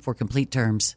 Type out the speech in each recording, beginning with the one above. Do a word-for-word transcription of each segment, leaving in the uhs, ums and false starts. for complete terms.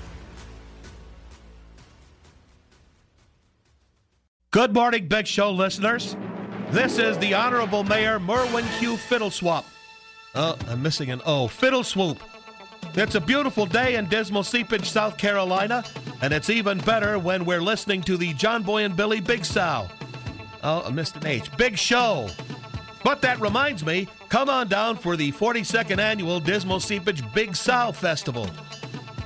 Good morning, Big Show listeners. This is the Honorable Mayor Merwin Q. Fiddleswamp. Oh, I'm missing an O. Fiddleswoop. It's a beautiful day in Dismal Seepage, South Carolina, and it's even better when we're listening to the John Boy and Billy Big Sow. Oh, I missed an H. Big Show. But that reminds me, come on down for the forty-second Annual Dismal Seepage Big Sow Festival.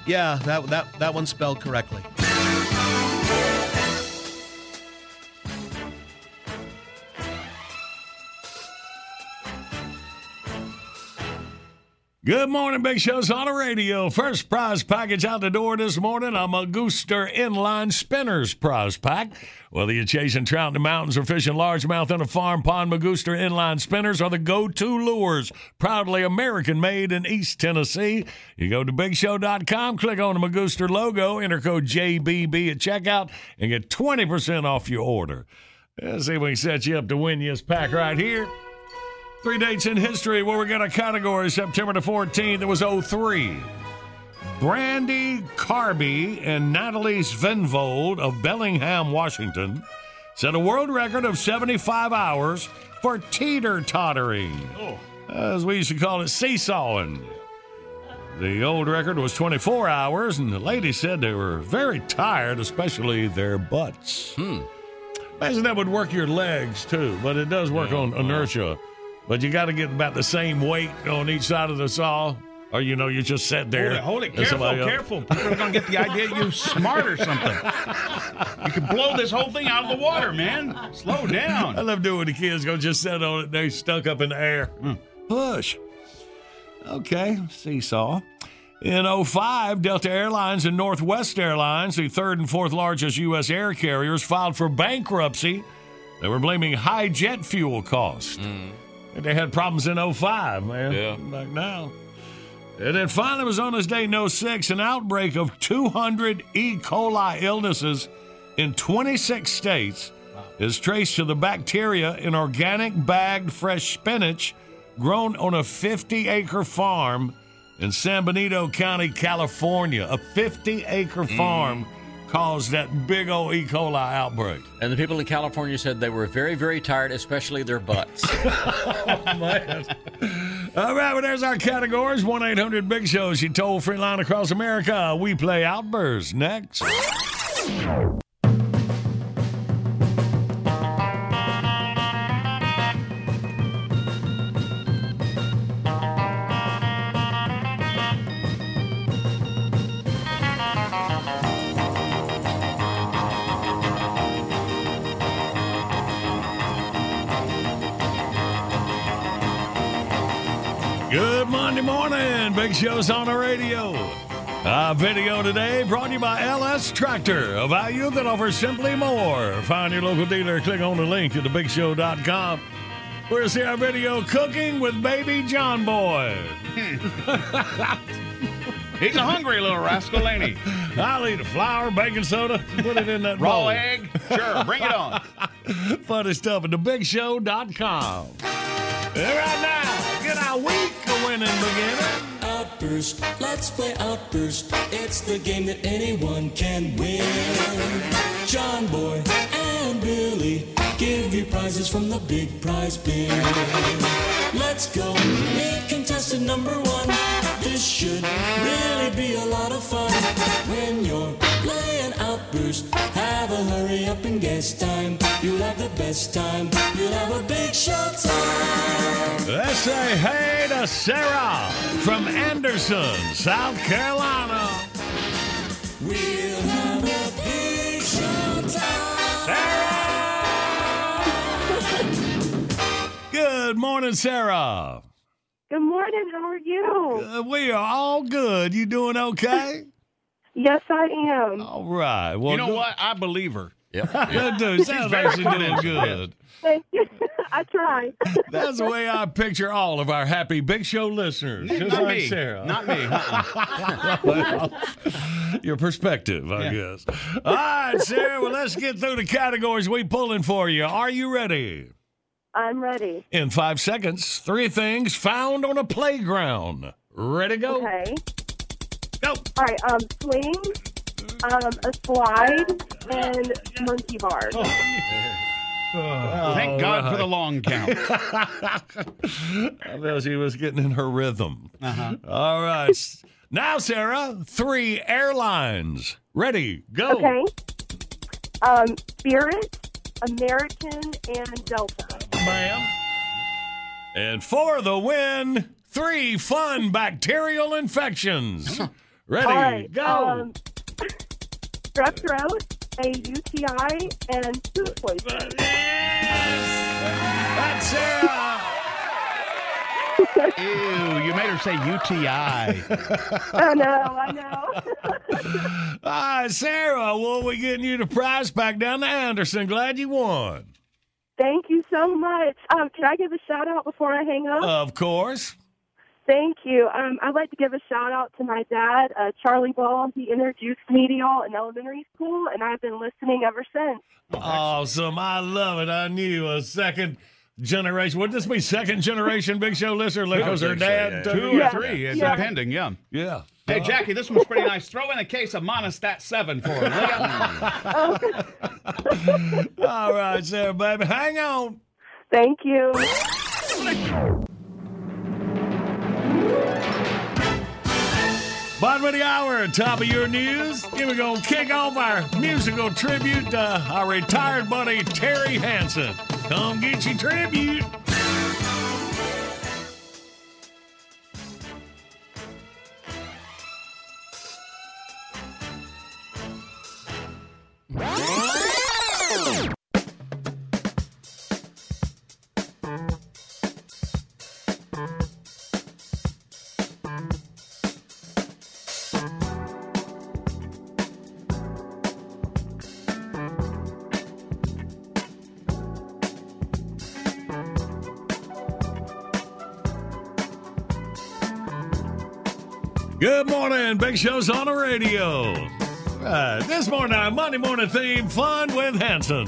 Yeah, that, that, that one's spelled correctly. Good morning, Big Show's on the radio. First prize package out the door this morning, a Magooster Inline Spinners prize pack. Whether you're chasing trout in the mountains or fishing largemouth in a farm pond, Magooster Inline Spinners are the go-to lures, proudly American-made in East Tennessee. You go to big show dot com, click on the Magooster logo, enter code J B B at checkout, and get twenty percent off your order. Let's see if we can set you up to win this pack right here. Three dates in history where we got a category. September the fourteenth, it was oh three. Brandy Carby and Natalie Svenvold of Bellingham, Washington, set a world record of seventy-five hours for teeter-tottering. Oh. As we used to call it, seesawing. The old record was twenty-four hours, and the ladies said they were very tired, especially their butts. Hmm. Imagine that would work your legs, too, but it does work yeah, on inertia. Uh, But you got to get about the same weight on each side of the saw, or, you know, you just sit there. Hold it, hold it. Careful, careful. People are going to get the idea you're smart or something. You can blow this whole thing out of the water, man. Slow down. I love doing when the kids go just sit on it. They stuck up in the air. Mm. Push. Okay, seesaw. In oh five, Delta Airlines and Northwest Airlines, the third and fourth largest U S air carriers, filed for bankruptcy. They were blaming high jet fuel costs. Mm. They had problems in oh five, man. Yeah. Back now. And then finally was on this day in oh six, an outbreak of two hundred E. coli illnesses in twenty-six states wow. is traced to the bacteria in organic bagged fresh spinach grown on a fifty-acre farm in San Benito County, California. A fifty-acre farm mm. caused that big old E. coli outbreak. And the people in California said they were very, very tired, especially their butts. Oh, man. All right, well, there's our categories. one eight hundred big show. She told free line across America. We play Outburst next. Good Monday morning. Big Show's on the radio. Our video today brought to you by L S Tractor, a value that offers simply more. Find your local dealer. Click on the link at the big show dot com. We'll see our video Cooking with Baby John Boy. He's a hungry little rascal, ain't he? I'll eat a flour, baking soda, put it in that raw bowl. Egg. Sure, bring it on. Funny stuff at the big show dot com. And right now, get our week of winning beginning. Outburst, let's play Outburst. It's the game that anyone can win. John Boy and Billy give you prizes from the big prize bin. Let's go, meet contestant number one. This should really be a lot of fun. When you're playing Outburst, have a hurry up and guess time. You'll have the best time. You'll have a big show time. Let's say hey to Sarah from Anderson, South Carolina. We'll have a big show time. Sarah! Good morning, Sarah. Good morning. How are you? Uh, we are all good. You doing okay? Yes, I am. All right. Well, you know good. What? I believe her. Yep. That dude sounds actually doing good. Thank you. I try. That's the way I picture all of our happy Big Show listeners. Just Not like me. Sarah. Not me. Huh? Well, your perspective, I yeah. guess. All right, Sarah. Well, let's get through the categories we're pulling for you. Are you ready? I'm ready. In five seconds, three things found on a playground. Ready, go. Okay. Go. All right, um, swing, um, a slide, and monkey bars. Oh, yeah. oh, Thank God right. for the long count. I felt she was getting in her rhythm. Uh-huh. All right. Now, Sarah, three airlines. Ready, go. Okay. Um, Spirit, American, and Delta. Ma'am. And for the win, three fun bacterial infections. Ready, right, go. Um, strep throat, a U T I, and food poisoning. Yes! That's Sarah. Ew, you made her say U T I. Oh, no, I know. All right, Sarah, well, we're getting you the prize back down to Anderson. Glad you won. Thank you so much. Um, can I give a shout-out before I hang up? Of course. Thank you. Um, I'd like to give a shout-out to my dad, uh, Charlie Ball. He introduced me to y'all in elementary school, and I've been listening ever since. Awesome. I love it. I knew a second generation. Would this be second generation Big Show listener? Like, was her dad? So, yeah. Two yeah. or three. It's yeah. depending, yeah. Yeah. Hey, Jackie, this one's pretty nice. Throw in a case of Monistat seven for her. All right, Sarah, baby. Hang on. Thank you. Bottom of the hour, top of your news. Here we go. Kick off our musical tribute to our retired buddy, Terry Hansen. Come get your tribute. Good morning, Big Show's on the radio. Right, this morning, our Monday morning theme, Fun with Hanson.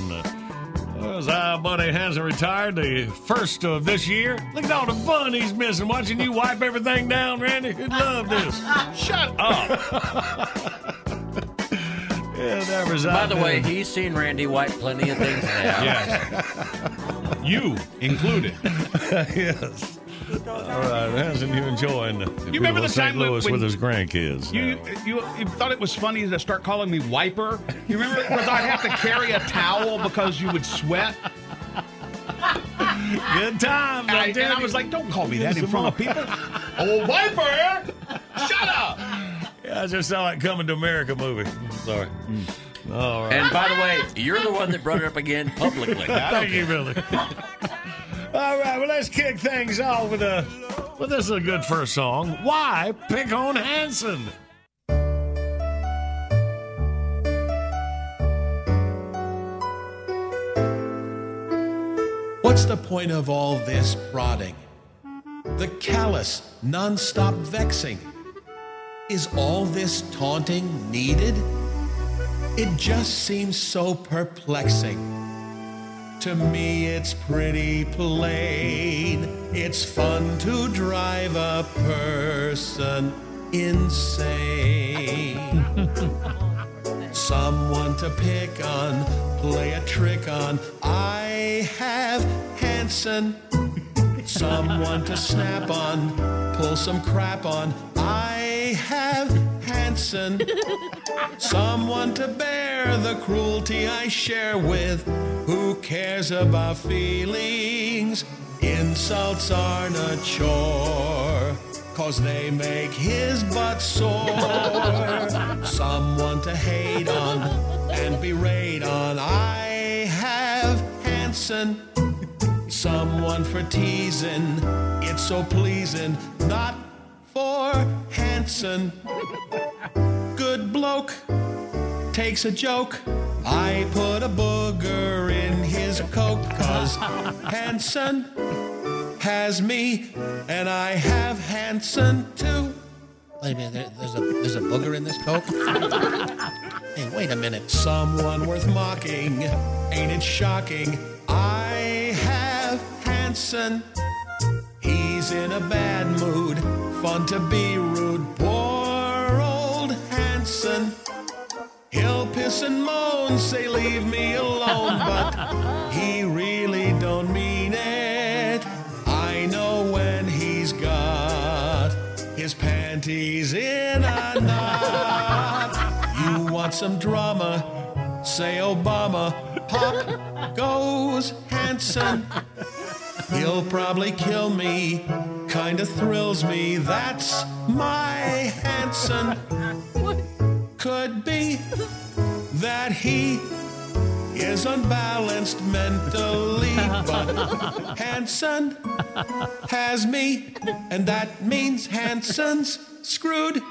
As our buddy Hanson retired the first of this year, look at all the fun he's missing watching you wipe everything down, Randy. He'd love this. Shut up. Yeah, by the way, he's seen Randy wipe plenty of things now. Yes. You included. Yes. All right, Hanson, you enjoying the you remember the Saint time Louis when with his grandkids? You, you you thought it was funny to start calling me wiper. You remember because I'd have to carry a towel because you would sweat. Good time, and I, and I was like, don't call me that in front of people. Oh, wiper! Shut up! Yeah, I just sound like Coming to America movie. Sorry. Mm. All right. And by the way, you're the one that brought it up again publicly. Thank you, Billy. All right, well, let's kick things off with a Well, this is a good first song. Why pick on Hanson? What's the point of all this prodding? The callous, nonstop vexing. Is all this taunting needed? It just seems so perplexing. To me, it's pretty plain. It's fun to drive a person insane. Someone to pick on, play a trick on. I have Hanson. Someone to snap on, pull some crap on. I have Hanson. Someone to bear the cruelty I share with. Who cares about feelings? Insults aren't a chore, 'cause they make his butt sore. Someone to hate on and berate on. I have Hanson. Someone for teasing, it's so pleasing. Not for Hanson. Good bloke, takes a joke. I put a booger in his coat, 'cause Hanson has me, and I have Hanson too. Wait a minute, there, there's, a, there's a booger in this coat? Hey, wait a minute. Someone worth mocking, ain't it shocking? I have Hanson. He's in a bad mood, fun to be rude. Poor old Hanson. He'll piss and moan, say leave me alone, but he really don't mean it. I know when he's got his panties in a knot. You want some drama, say Obama. Pop goes Hanson. He'll probably kill me, kinda thrills me. That's my Hanson. Could be that he is unbalanced mentally, but Hanson has me, and that means Hanson's screwed.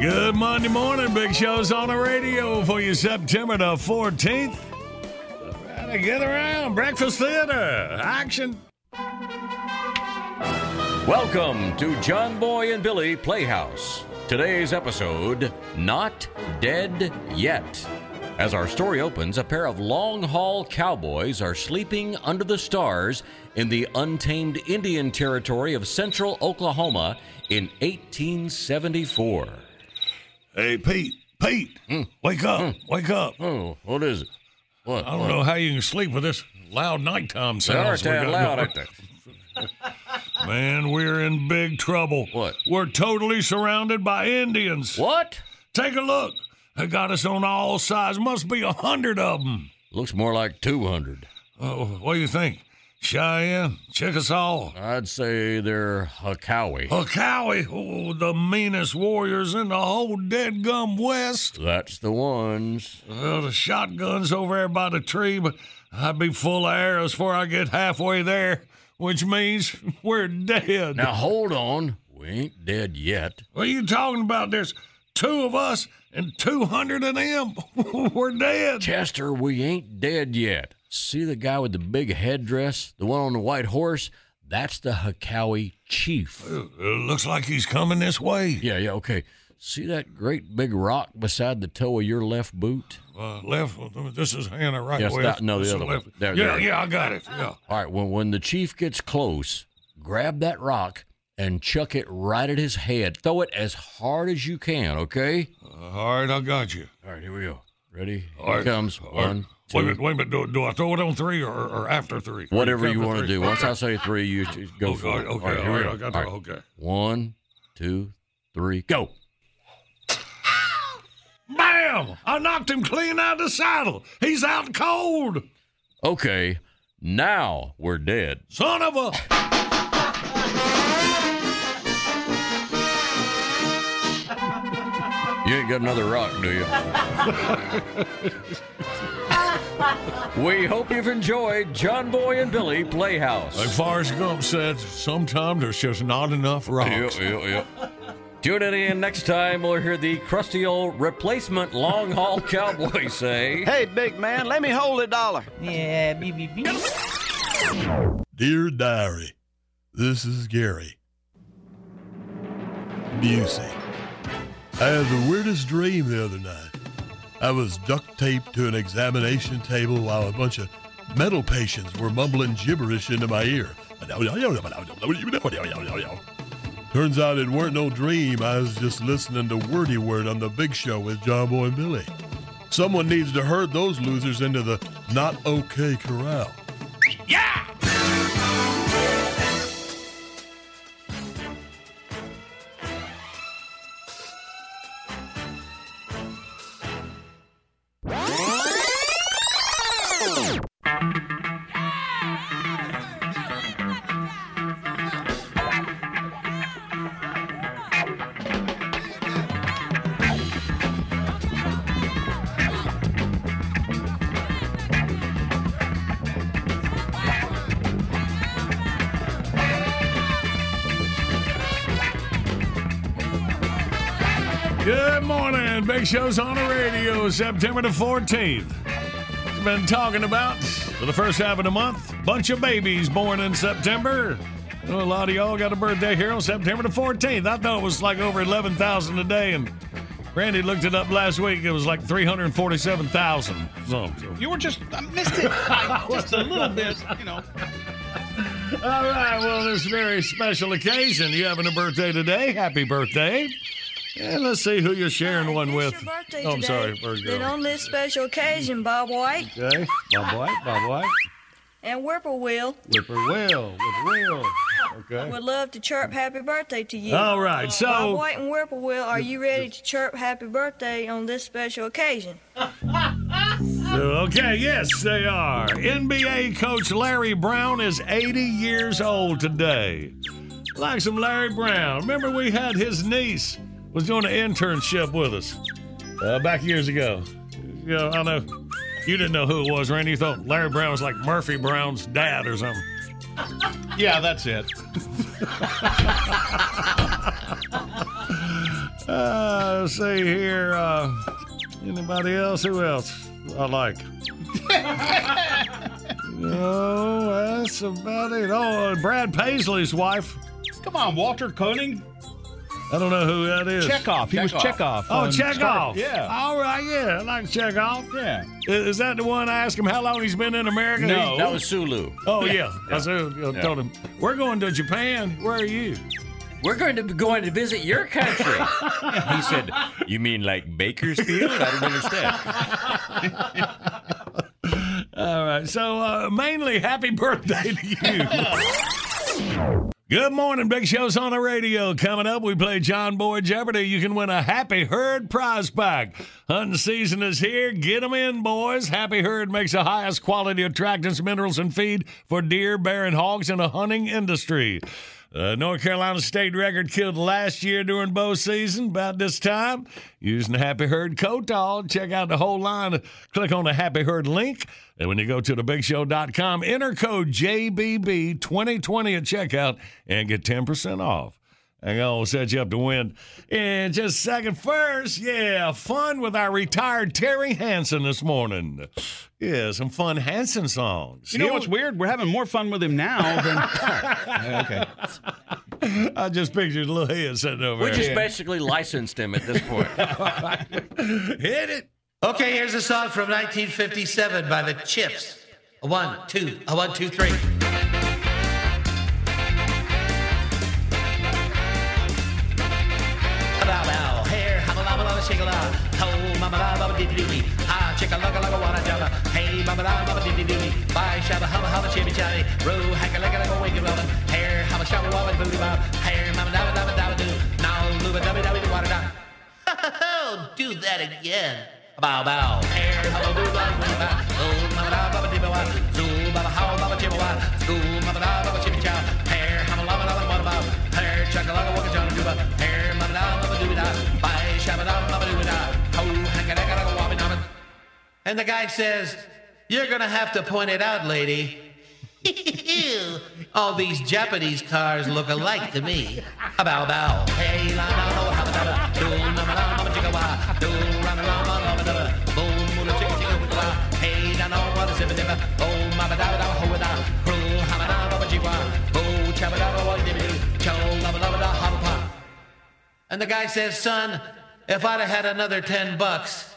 Good Monday morning. Big Show's on the radio for you September the fourteenth. All right, get around. Breakfast Theater. Action. Welcome to John Boy and Billy Playhouse. Today's episode, Not Dead Yet. As our story opens, a pair of long-haul cowboys are sleeping under the stars in the untamed Indian territory of central Oklahoma in eighteen seventy-four. Hey, Pete, Pete, mm. wake up, mm. wake up. Oh, what is it? What? I don't what? know how you can sleep with this loud nighttime sounds. They are loud, aren't they? Man, we're in big trouble. What? We're totally surrounded by Indians. What? Take a look. They got us on all sides. Must be a hundred of them. Looks more like two hundred. Oh, what do you think? Cheyenne, Chickasaw. I'd say they're Hakawi. Hakawi? Oh, the meanest warriors in the whole dead gum West. That's the ones. Well, the shotgun's over there by the tree, but I'd be full of arrows before I get halfway there, which means we're dead. Now, hold on. We ain't dead yet. What are you talking about? There's two of us and two hundred of them. We're dead. Chester, we ain't dead yet. See the guy with the big headdress, the one on the white horse? That's the Hakawi chief. It looks like he's coming this way. Yeah, yeah, okay. See that great big rock beside the toe of your left boot? Uh, left? This is Hannah, right? Yes, that, no, this the other one. There, yeah, there. yeah, I got it. Yeah. All right, well, when the chief gets close, grab that rock and chuck it right at his head. Throw it as hard as you can, okay? Uh, all right, I got you. All right, here we go. Ready? Here all right, comes all right. One. Wait a minute, wait a minute. Do, do I throw it on three or, or after three? Whatever you want to do. Once I say three, you go okay, for it. Okay, all right, all right, I got all right. Okay. One, two, three, go. Bam! I knocked him clean out of the saddle. He's out cold. Okay, now we're dead. Son of a... You ain't got another rock, do you? We hope you've enjoyed John Boy and Billy Playhouse. Like Forrest Gump said, sometimes there's just not enough rocks. Yep, yep, yep. Tune it in next time. We'll hear the crusty old replacement long-haul cowboy say, "Hey, big man, let me hold a dollar." Yeah, beep, beep, beep. Dear Diary, this is Gary Busey. I had the weirdest dream the other night. I was duct-taped to an examination table while a bunch of mental patients were mumbling gibberish into my ear. Turns out it weren't no dream. I was just listening to Wordy Word on The Big Show with John Boy and Billy. Someone needs to herd those losers into the not okay corral. Yeah! Big Show's on the radio September the fourteenth. We've been talking about, for the first half of the month, bunch of babies born in September. I know a lot of y'all got a birthday here on September the fourteenth. I thought it was like over eleven thousand a day, and Randy looked it up last week. It was like three hundred forty-seven thousand. So. You were just, I missed it. Just a little bit, you know. All right, well, this very special occasion. You having a birthday today. Happy birthday. Yeah, let's see who you're sharing one with. It's your birthday oh, I'm today. sorry, Bird Girl. Then on this special occasion, Bob White. Okay, Bob White, Bob White. And Whippoorwill. Whippoorwill, Whippoorwill. Okay. I would love to chirp happy birthday to you. All right, so... Bob White and Whippoorwill, are you ready to chirp happy birthday on this special occasion? Okay, yes, they are. N B A coach Larry Brown is eighty years old today. Like some Larry Brown. Remember we had his niece... was doing an internship with us uh, back years ago. You know, I know you didn't know who it was, Randy. You thought Larry Brown was like Murphy Brown's dad or something. Yeah, that's it. uh, let's see here. Uh, anybody else? Who else I like? Oh, that's about it. Oh, Brad Paisley's wife. Come on, Walter Koenig. I don't know who that is. Chekhov. He Chekhov. was Chekhov. Oh, Chekhov. Yeah. All right, yeah. I like Chekhov. Yeah. Is that the one I asked him how long he's been in America? No. He, that was Sulu. Oh, yeah. yeah. I said, I told him, we're going to Japan. Where are you? We're going to be going to visit your country. He said, you mean like Bakersfield? I don't understand. All right. So uh, mainly happy birthday to you. Good morning, Big Show's on the radio. Coming up, we play John Boy Jeopardy. You can win a Happy Herd prize pack. Hunting season is here. Get them in, boys. Happy Herd makes the highest quality attractants, minerals, and feed for deer, bear, and hogs in the hunting industry. Uh, North Carolina state record killed last year during bow season, about this time, using the Happy Herd coat doll. Check out the whole line. Click on the Happy Herd link. And when you go to the big show dot com, enter code J B B twenty twenty at checkout and get ten percent off. I'm going to set you up to win in just a second. First, yeah, fun with our retired Terry Hansen this morning. Yeah, some fun Hansen songs. You know what's weird? We're having more fun with him now than... Okay. I just pictured a little head sitting over there. We just basically licensed him at this point. Hit it. Okay, here's a song from nineteen fifty-seven by The Chips. A one, two, a one, two, three. Shake a lot, oh mama la baba diddy doo wee, ah chicka lugga lugga wanna jabba, hey mama la baba diddy doo wee, bye shabba hubba hubba chibby chatty, row hacka lugga lugga wiggy rubba, hair hubba shabba wabba booty bob, hair mama dabba dabba dabba doo, now lubba dabba dabba doo wada da. Don't do that again. Bow bow. And the guy says, "You're going to have to point it out, lady. All these Japanese cars look alike to me." Bow bow. And the guy says, "Son, if I'd have had another ten bucks,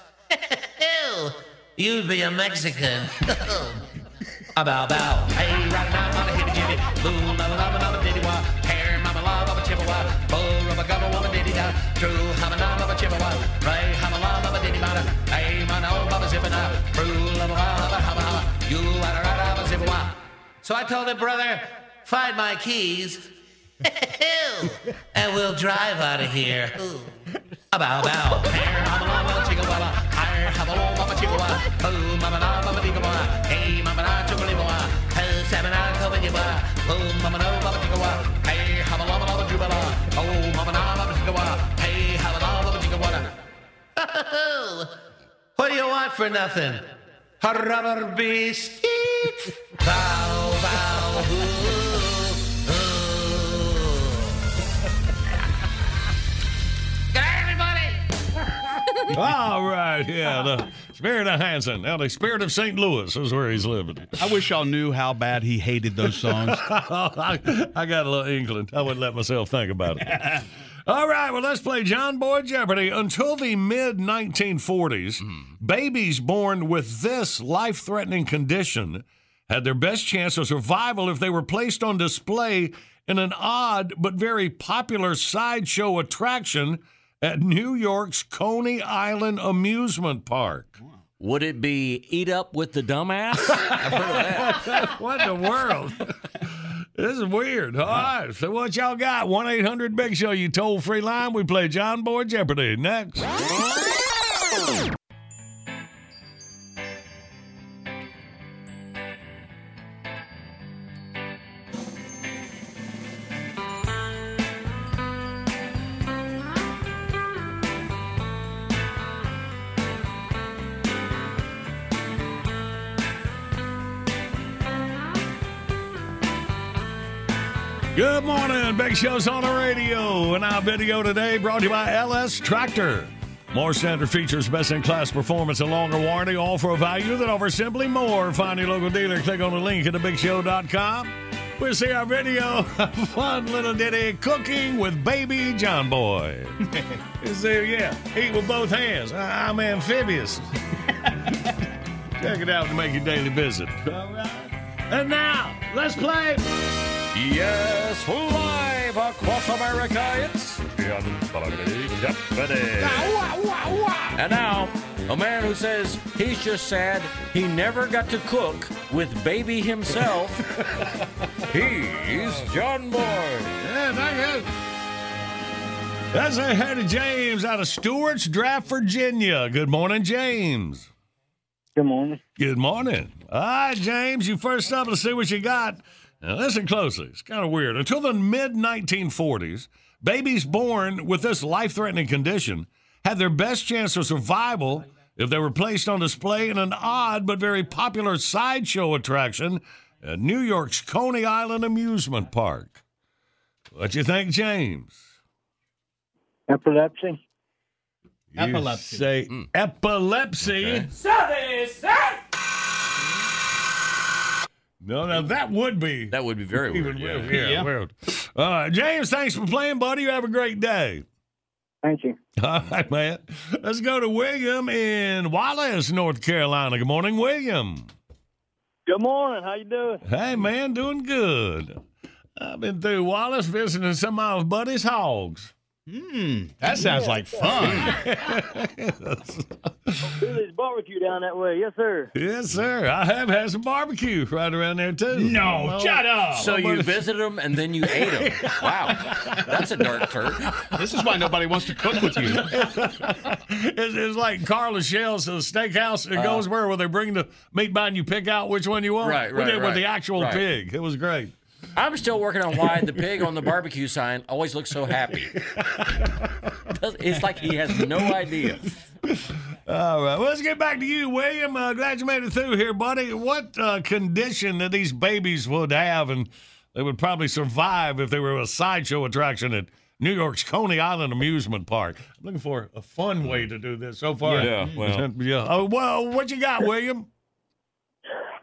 you'd be a Mexican." Bow bow. Hey, right now, mama, hit a jimmy. Boom, mama, mama, mama, diddy, wah. Hair, mama, love, mama, chippewa. Bull, rubber, gumma, woman, diddy, da. True, hama, na, mama, chippewa. Ray, hama, love, mama, diddy, mana. Hey, mana, oh, mama, zippin' up. True, love, hama, hama, hama. You, ada, ada, mama, zippewa. So I told him, "Brother, find my keys, and we'll drive out of here." Bow bow. Hair, hama, love, chippewa. What do you want for nothing? Rubber biscuits. Bow bow. Ooh, ooh. Good night, everybody. All right, yeah. The- Spirit of Hanson, now the Spirit of Saint Louis is where he's living. I wish y'all knew how bad he hated those songs. I, I got a little England. I wouldn't let myself think about it. All right, well, let's play John Boy Jeopardy. Until the mid nineteen forties, mm. babies born with this life-threatening condition had their best chance of survival if they were placed on display in an odd but very popular sideshow attraction at New York's Coney Island amusement park. Would it be Eat Up with the Dumbass? I've heard of that. What in the world? This is weird. All right, so what y'all got? one eight hundred big show, you toll-free line. We play John Boy Jeopardy next. Good morning. Big Show's on the radio, and our video today brought to you by L S Tractor. More standard features, best-in-class performance, and longer warranty, all for a value that offers simply more. Find your local dealer. Click on the link at the big show dot com. We'll see our video. Fun little ditty, cooking with baby John Boy. So, yeah, eat with both hands. I'm amphibious. Check it out to make your daily visit. All right. And now, let's play... Yes, live across America, it's Jeopardy! And now, a man who says he's just sad he never got to cook with baby himself, he's John Boy. Yeah, thank you. Let's say hey to James out of Stewart's Draft, Virginia. Good morning, James. Good morning. Good morning. All right, James, you first up. Let's see what you got. Now, listen closely. It's kind of weird. Until the mid nineteen forties, babies born with this life-threatening condition had their best chance of survival if they were placed on display in an odd but very popular sideshow attraction at New York's Coney Island amusement park. What do you think, James? Epilepsy. You epilepsy. Say mm. epilepsy. Okay. So they say. No, no, that would be. That would be very weird. Yeah. Weird. Yeah, yeah. Weird. All right, James, thanks for playing, buddy. You have a great day. Thank you. All right, man. Let's go to William in Wallace, North Carolina. Good morning, William. Good morning. How you doing? Hey, man, doing good. I've been through Wallace visiting some of my buddy's hogs. Hmm, that sounds yeah. like fun. Billy's barbecue down that way. Yes, sir. Yes, sir. I have had some barbecue right around there, too. No, well, shut up. So well, you visited them and then you ate them. Wow. That's a dark turd. This is why nobody wants to cook with you. it's, it's like Carla Shell's steakhouse. It uh, goes where? Where they bring the meat by and you pick out which one you want. Right, right, we did right, with the actual right. pig. It was great. I'm still working on why the pig on the barbecue sign always looks so happy. It's like he has no idea. All right. Well, let's get back to you, William. Uh, glad you made it through here, buddy. What uh, condition that these babies would have, and they would probably survive if they were a sideshow attraction at New York's Coney Island Amusement Park. I'm looking for a fun way to do this so far. Yeah. Well, yeah. Oh, well, what you got, William?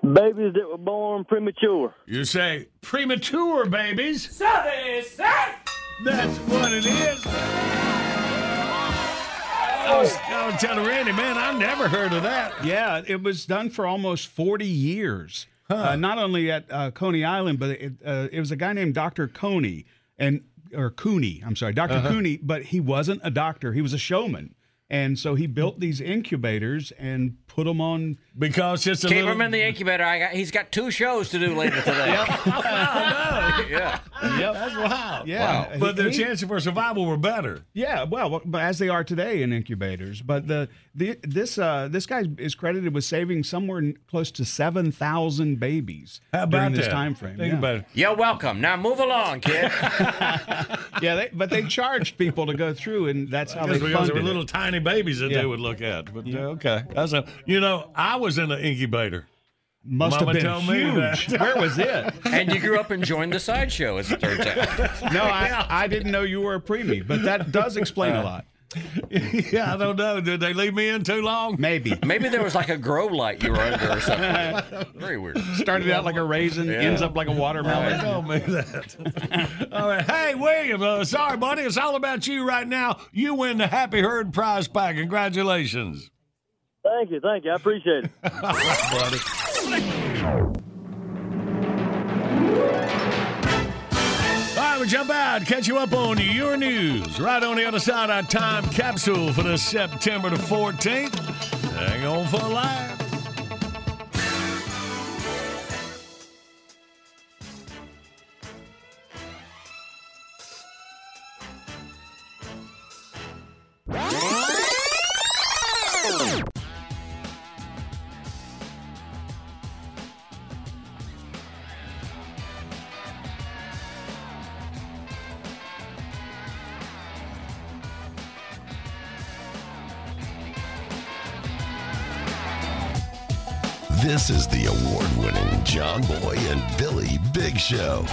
Babies that were born premature. You say premature babies? Southern, sir! That's what it is. I was, I was telling Randy, man, I never heard of that. Yeah, it was done for almost forty years. Huh. Uh, not only at uh, Coney Island, but it, uh, it was a guy named Doctor Coney, and or Cooney, I'm sorry, Doctor Uh-huh. Cooney, but he wasn't a doctor. He was a showman. And so he built these incubators and put them on. Because it's a keep little... him in the incubator. I got, he's got two shows to do later today. Yep. Wow, no. Yeah. Yep. That's wow. Yeah. Wow. But he, their he... chances for survival were better. Yeah. Well, but as they are today in incubators. But the, the this uh, this guy is credited with saving somewhere close to seven thousand babies How about during this that? time frame. Think yeah. about it. You're welcome. Now move along, kid. Yeah. They, but they charged people to go through, and that's how they funded. There were little it. tiny babies that yeah. they would look at, but yeah. okay. That's a, you know, I was in an incubator. Must Mama have been huge. Where was it? And you grew up and joined the sideshow, as it turns out. No, I, I didn't know you were a preemie, but that does explain uh, a lot. Yeah, I don't know. Did they leave me in too long? Maybe. Maybe there was like a grow light you were under or something. Very weird. Started out like a raisin, yeah. ends up like a watermelon. Tell me that. All right. Hey, William, uh, sorry, buddy. It's all about you right now. You win the Happy Herd prize pack. Congratulations. Thank you. Thank you. I appreciate it. All right, buddy. All right, we jump out, catch you up on your news. Right on the other side, our time capsule for this September the fourteenth. Hang on for a live. This is the award-winning John Boy and Billy Big Show,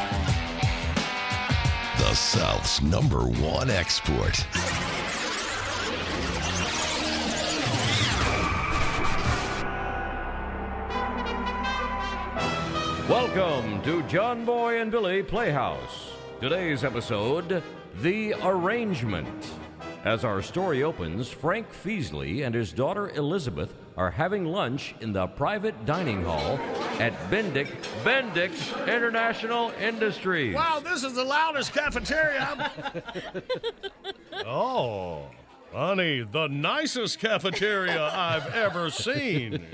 the South's number one export. Welcome to John Boy and Billy Playhouse. Today's episode, The Arrangement. As our story opens, Frank Feasley and his daughter Elizabeth are having lunch in the private dining hall at Bendix, Bendix International Industries. Wow, this is the loudest cafeteria. Oh, honey, the nicest cafeteria I've ever seen.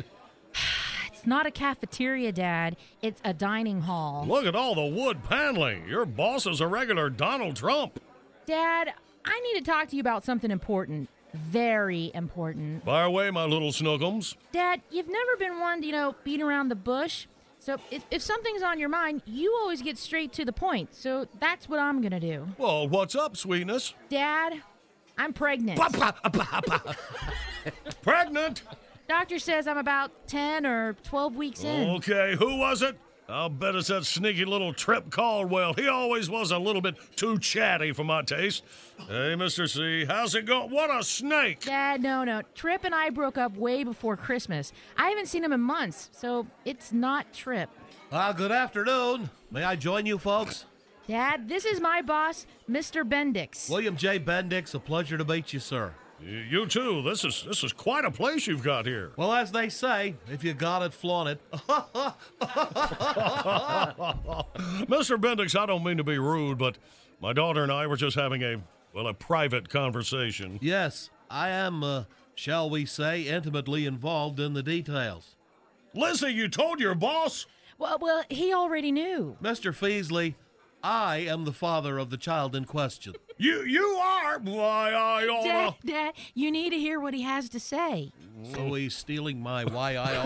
It's not a cafeteria, Dad. It's a dining hall. Look at all the wood paneling. Your boss is a regular Donald Trump. Dad, I need to talk to you about something important. Very important. By the way, my little snookums. Dad, you've never been one to, you know, beat around the bush. So if, if something's on your mind, you always get straight to the point. So that's what I'm going to do. Well, what's up, sweetness? Dad, I'm pregnant. Ba, ba, ba, ba. Pregnant? Doctor says I'm about ten or twelve weeks in. Okay, who was it? I'll bet it's that sneaky little Trip Caldwell. He always was a little bit too chatty for my taste. Hey, Mister C, how's it going? What a snake! Dad, no, no. Trip and I broke up way before Christmas. I haven't seen him in months, so it's not Trip. Ah, uh, good afternoon. May I join you folks? Dad, this is my boss, Mister Bendix. William J. Bendix, a pleasure to meet you, sir. You too. This is this is quite a place you've got here. Well, as they say, if you got it, flaunt it. Mister Bendix, I don't mean to be rude, but my daughter and I were just having a, well, a private conversation. Yes, I am uh, shall we say, intimately involved in the details. Lizzie, you told your boss? Well, well, he already knew. Mister Feasley, I am the father of the child in question. You you are? Why, I oughta... Dad, Dad, you need to hear what he has to say. So he's stealing my why I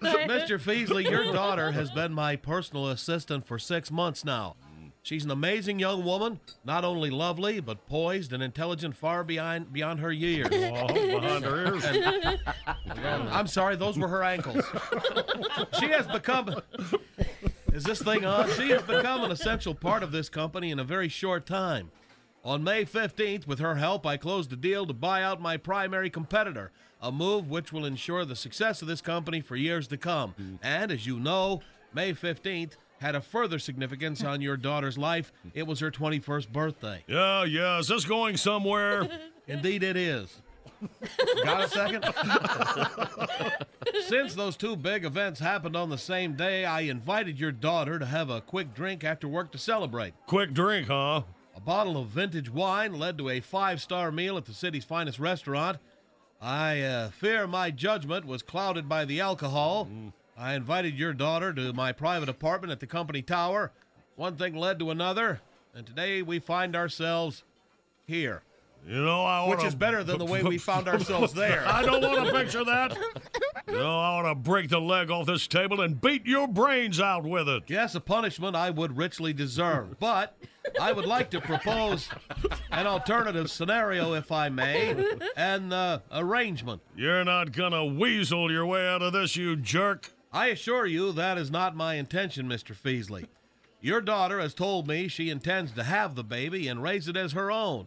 oughta... Mister Feasley, your daughter has been my personal assistant for six months now. She's an amazing young woman, not only lovely, but poised and intelligent far beyond beyond her years. Oh, behind her ears. And, I'm sorry, those were her ankles. She has become... Is this thing on? She has become an essential part of this company in a very short time. On May fifteenth, with her help, I closed a deal to buy out my primary competitor, a move which will ensure the success of this company for years to come. Mm. And as you know, May fifteenth had a further significance on your daughter's life. It was her twenty-first birthday. Yeah, yeah. Is this going somewhere? Indeed it is. Got a second? Since those two big events happened on the same day, I invited your daughter to have a quick drink after work to celebrate. Quick drink, huh? A bottle of vintage wine led to a five-star meal at the city's finest restaurant. I uh, fear my judgment was clouded by the alcohol. Mm. I invited your daughter to my private apartment at the company tower. One thing led to another, and today we find ourselves here. You know, I ought Which to... is better than the way we found ourselves there. I don't want to picture that. You know, I ought to break the leg off this table and beat your brains out with it. Yes, a punishment I would richly deserve, but I would like to propose an alternative scenario, if I may, an uh, arrangement. You're not going to weasel your way out of this, you jerk. I assure you that is not my intention, Mister Feasley. Your daughter has told me she intends to have the baby and raise it as her own.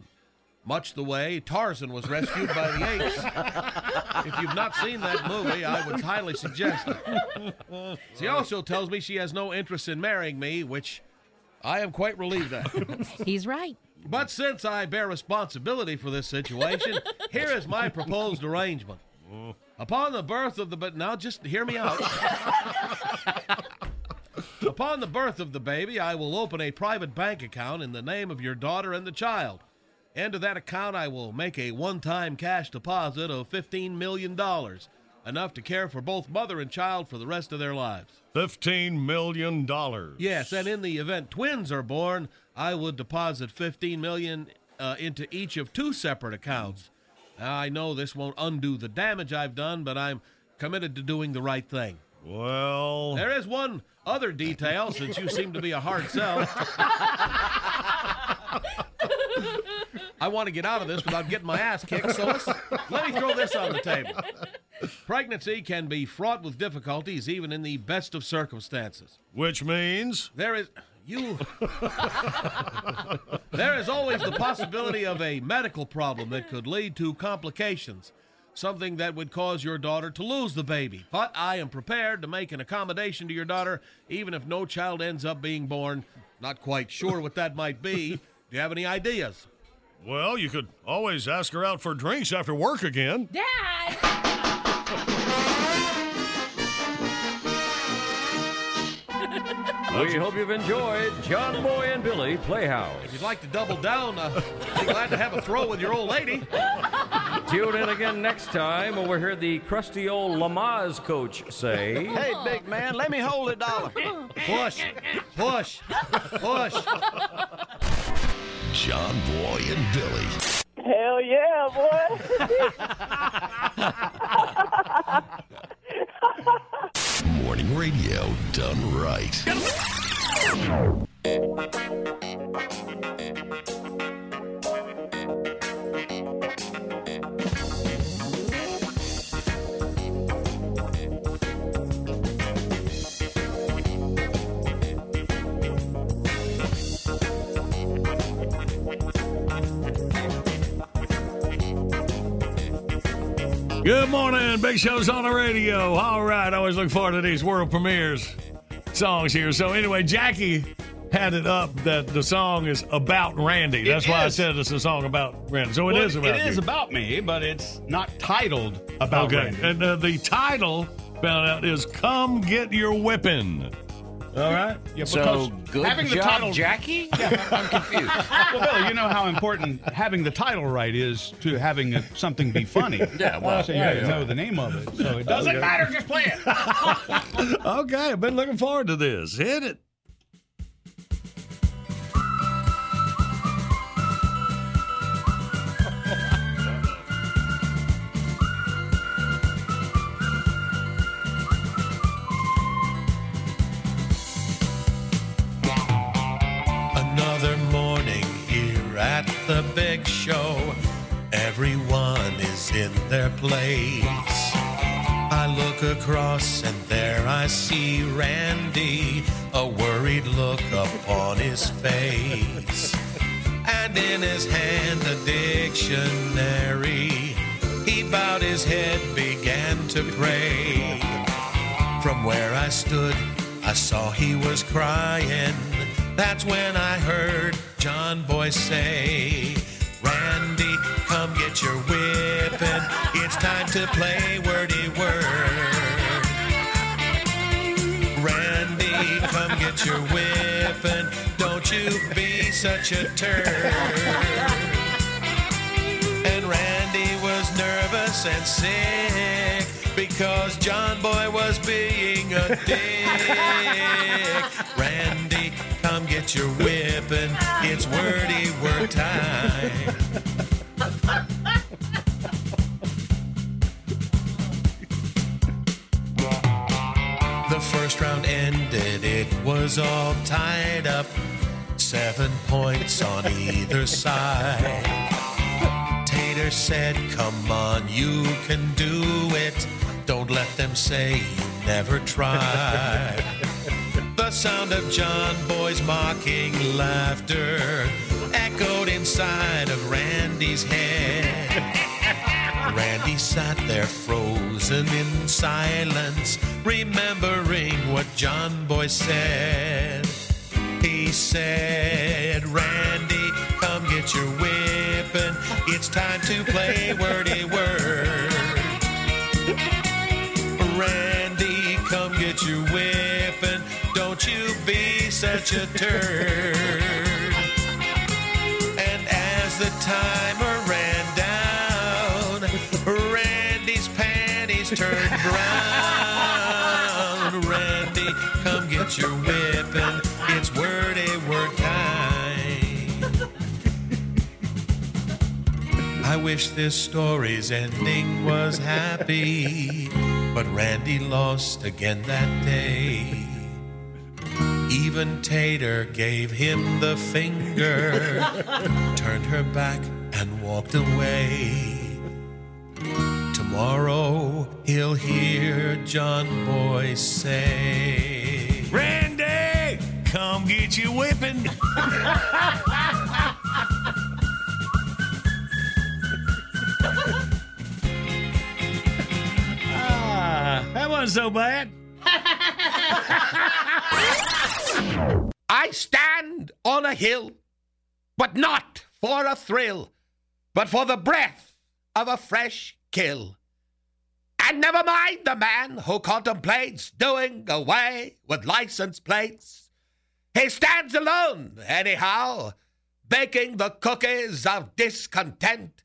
Much the way Tarzan was rescued by the apes. If you've not seen that movie, I would highly suggest it. She also tells me she has no interest in marrying me, which I am quite relieved at. He's right. But since I bear responsibility for this situation, here is my proposed arrangement. Upon the birth of the... But now just hear me out. Upon the birth of the baby, I will open a private bank account in the name of your daughter and the child. Into that account, I will make a one-time cash deposit of fifteen million dollars, enough to care for both mother and child for the rest of their lives. fifteen million dollars. Yes, and in the event twins are born, I would deposit fifteen million dollars uh, into each of two separate accounts. Now, I know this won't undo the damage I've done, but I'm committed to doing the right thing. Well... There is one other detail, since you seem to be a hard sell. I want to get out of this without getting my ass kicked, so let's, let me throw this on the table. Pregnancy can be fraught with difficulties even in the best of circumstances. Which means? There is... You... There is always the possibility of a medical problem that could lead to complications, something that would cause your daughter to lose the baby. But I am prepared to make an accommodation to your daughter even if no child ends up being born. Not quite sure what that might be. Do you have any ideas? Well, you could always ask her out for drinks after work again. Dad! We hope you've enjoyed John Boy and Billy Playhouse. If you'd like to double down, uh, be glad to have a throw with your old lady. Tune in again next time when we hear the crusty old Lamaze coach say... Hey, big man, let me hold a dollar. Push, push, push. John Boy and Billy. Hell yeah, boy. Morning radio done right. Good morning, Big Show's on the radio. All right, I always look forward to these world premieres songs here. So anyway, Jackie had it up that the song is about Randy. It That's is. why I said it's a song about Randy. So it well, is about It you. is about me, but it's not titled about okay. Randy. And uh, the title, found out, is Come Get Your Whippin'. All right. Yeah, so good having job, the title, Jackie? Yeah, I'm confused. Well, Billy, you know how important having the title right is to having a, something be funny. Yeah, well, so you yeah, yeah. know the name of it. So it doesn't okay. matter. Just play it. Okay, I've been looking forward to this. Hit it. At the big show, everyone is in their place. I look across and there I see Randy, a worried look upon his face. And in his hand a dictionary, he bowed his head, began to pray. From where I stood, I saw he was crying. That's when I heard John Boy say, Randy, come get your whip and it's time to play Wordy Word. Randy, come get your whip and don't you be such a turd. And Randy was nervous and sick because John Boy was being a dick. Randy, come get your whip and it's Wordy Word time. The first round ended, it was all tied up. Seven points on either side. Tater said, come on, you can do it. Don't let them say you never tried. The sound of John Boy's mocking laughter echoed inside of Randy's head. Randy sat there frozen in silence, remembering what John Boy said. He said, Randy, come get your whip and it's time to play Wordy Word. Randy, come get your whip and don't you be such a turd. And as the timer ran down, Randy's panties turned brown. Randy, come get your whip and it's Wordy Word time. I wish this story's ending was happy, but Randy lost again that day. Even Tater gave him the finger, turned her back and walked away. Tomorrow he'll hear John Boy say, Randy, come get your whipping. Ah, that wasn't so bad. I stand on a hill, but not for a thrill, but for the breath of a fresh kill. And never mind the man who contemplates doing away with license plates. He stands alone, anyhow, baking the cookies of discontent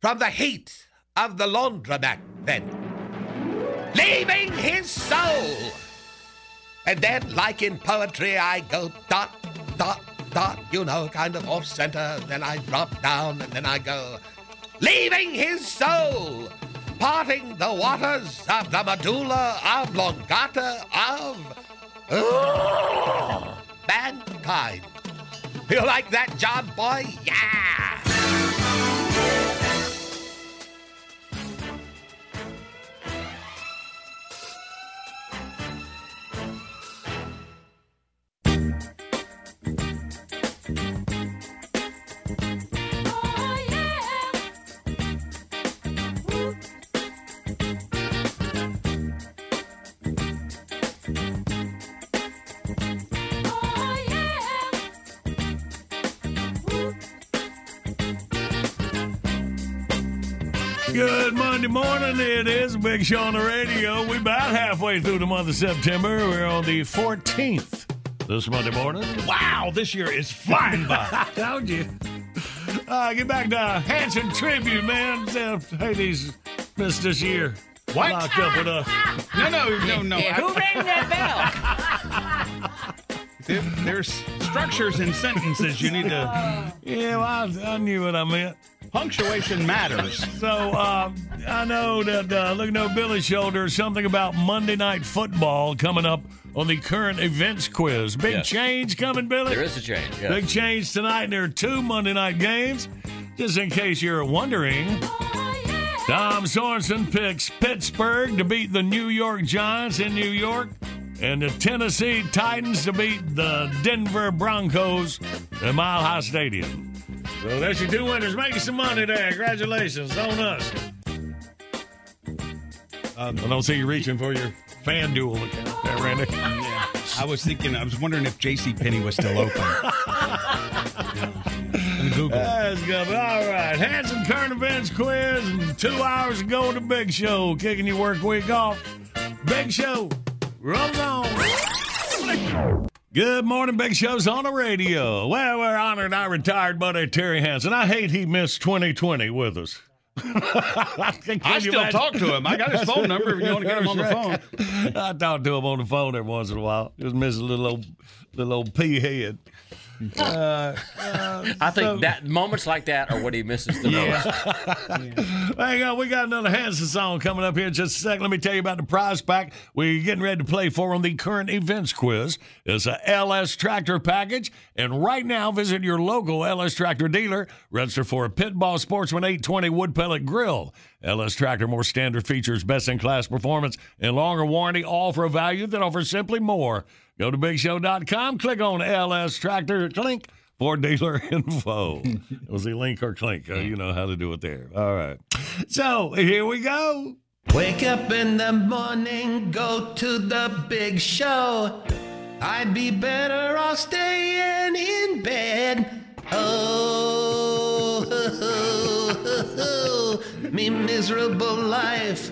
from the heat of the laundromat vent, leaving his soul. And then, like in poetry, I go dot, dot, dot, you know, kind of off-center. Then I drop down, and then I go, leaving his soul, parting the waters of the medulla oblongata of oh, mankind. You like that, John Boy? Yeah! good Monday morning. It is Big Show on the radio. We're about halfway through the month of September. We're on the fourteenth this Monday morning. Wow, this year is flying by. I told you. Uh, get back to uh, Hanson Tribute, man. Uh, hey, these missed this year. What? Locked up with us. No, no, no, no. Yeah, who rang that bell? there, there's structures and sentences you need to... Yeah, well, I, I knew what I meant. Punctuation matters. So uh, I know that uh, looking over Billy's shoulder, something about Monday Night Football coming up on the current events quiz. Big yes. change coming, Billy? There is a change, yes. Big change tonight, and there are two Monday night games. Just in case you're wondering, Tom Sorensen picks Pittsburgh to beat the New York Giants in New York, and the Tennessee Titans to beat the Denver Broncos at Mile High Stadium. So that's your two winners. Making some money there. Congratulations on us. Um, I don't see you reaching for your FanDuel account there, Randy. Yeah. I was thinking, I was wondering if JCPenney was still open. In Google. That's good. All right. Had some current events quiz. And two hours ago, the Big Show. Kicking your work week off. Big Show. Rolls on. Good morning, Big Show's on the radio. Well, we're honoring our retired buddy, Terry Hansen. I hate he missed twenty twenty with us. I, I still imagine? talk to him. I got his phone number if you want to get him on the phone. I talk to him on the phone every once in a while. Just miss a little old, little old pea head. Uh, uh, I think so, that moments like that are what he misses the yeah. most. Yeah. Hang on, we got another Hanson song coming up here in just a second. Let me tell you about the prize pack we're getting ready to play for on the current events quiz. It's a L S Tractor package, and right now visit your local L S Tractor dealer. Register for a Pit Boss Sportsman eight twenty wood pellet grill. L S Tractor, more standard features, best-in-class performance, and longer warranty, all for a value that offers simply more. Go to big show dot com, click on L S Tractor, clink, for dealer info. It was the link or clink. Uh, you know how to do it there. All right. So here we go. Wake up in the morning, go to the Big Show. I'd be better off staying in bed. Oh, oh, oh, oh, me miserable life.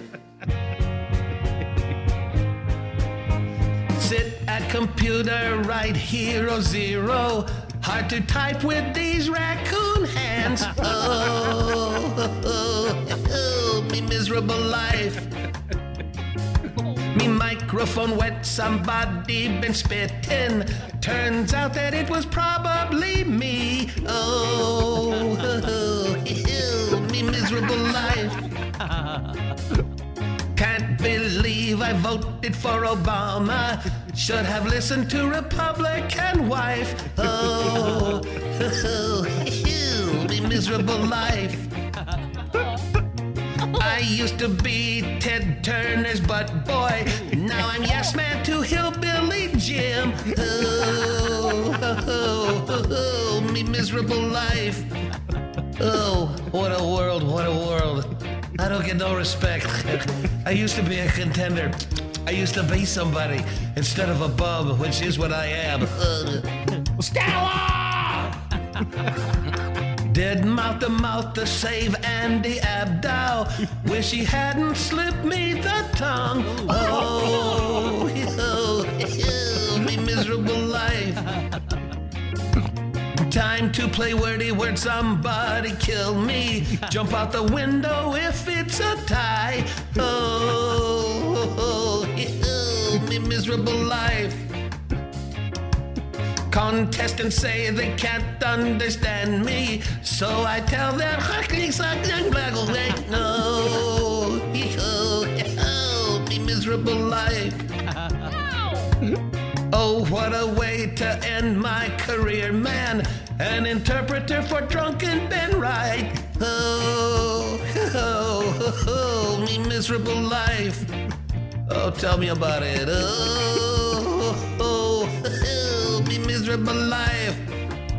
Sit at computer, write hero zero. Hard to type with these raccoon hands. Oh, oh, oh, oh, me miserable life. Me microphone wet, somebody been spitting. Turns out that it was probably me. Oh, oh, oh, oh, me miserable life. Can't believe I voted for Obama. Should have listened to Republican wife. Oh, oh, oh, miserable life. I used to be Ted Turner's butt boy. Now I'm yes man to Hillbilly Jim. Oh, oh, oh, oh, me miserable life. Oh, what a world, what a world. I don't get no respect. I used to be a contender. I used to be somebody instead of a bum, which is what I am. Ugh. Stella! Did mouth to mouth to save Andy Abdow. Wish he hadn't slipped me the tongue. Oh, oh, oh, me miserable life. Time to play Wordy Word, somebody kill me. Jump out the window if it's a tie. Oh, oh, oh, oh, me miserable life. Contestants say they can't understand me, so I tell them, oh, oh, oh, me miserable life. Oh, what a way to end my career, man. An interpreter for drunken Ben Wright. Oh, oh, oh, oh, me miserable life. Oh, tell me about it. Oh, oh, oh, oh, me miserable life.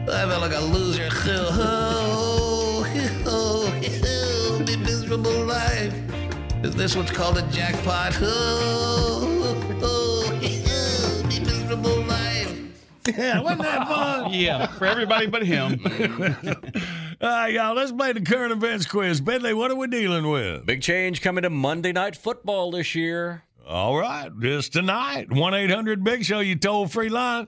I feel like a loser. Oh, oh, oh, oh, me miserable life. Is this what's called a jackpot? Oh, oh, oh, me miserable life. Yeah, wasn't that fun? Yeah, for everybody but him. All right, y'all, let's play the current events quiz. Bentley, what are we dealing with? Big change coming to Monday Night Football this year. All right, just tonight, one eight hundred big show, you toll-free line.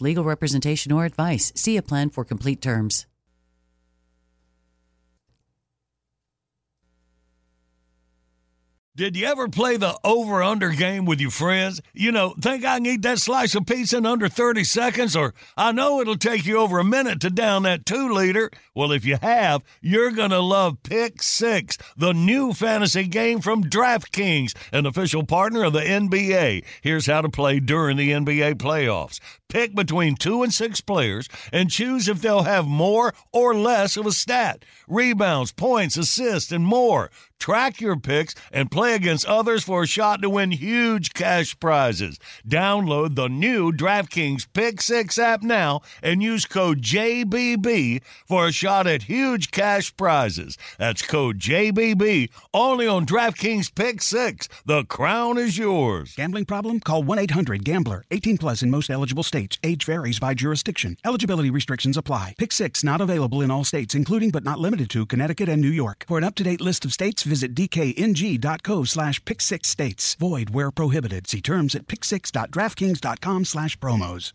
legal representation or advice. See a plan for complete terms. Did you ever play the over-under game with your friends? You know, think I can eat that slice of pizza in under thirty seconds? Or I know it'll take you over a minute to down that two-liter. Well, if you have, you're going to love Pick Six, the new fantasy game from DraftKings, an official partner of the N B A. Here's how to play during the N B A playoffs. Pick between two and six players and choose if they'll have more or less of a stat. Rebounds, points, assists, and more. Track your picks and play against others for a shot to win huge cash prizes. Download the new DraftKings Pick Six app now and use code J B B for a shot at huge cash prizes. That's code J B B, only on DraftKings Pick Six. The crown is yours. Gambling problem? Call one eight hundred gambler. eighteen plus in most eligible states. Age varies by jurisdiction. Eligibility restrictions apply. Pick six not available in all states, including but not limited to Connecticut and New York. For an up-to-date list of states, visit dkng.co slash pick six states. Void where prohibited. See terms at pick six dot draftkings dot com slash promos.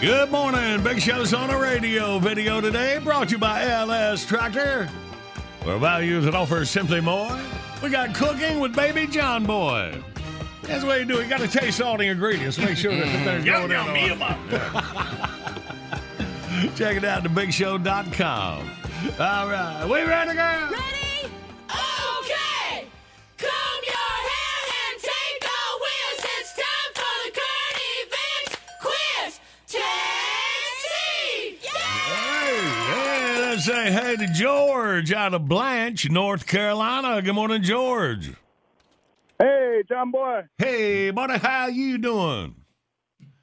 Good morning. Big Show's on the radio. Video today brought to you by L S Tractor, where values that offer simply more. We got cooking with Baby John Boy. That's the way you do it. You got to taste all the ingredients. Make sure that the thing's going yum, in. Yum, yum. Check it out at big show dot com. All right. We ready, girl? Ready. Say hey to George out of Blanche, North Carolina. Good morning, George. Hey, John Boy. Hey, buddy, how you doing?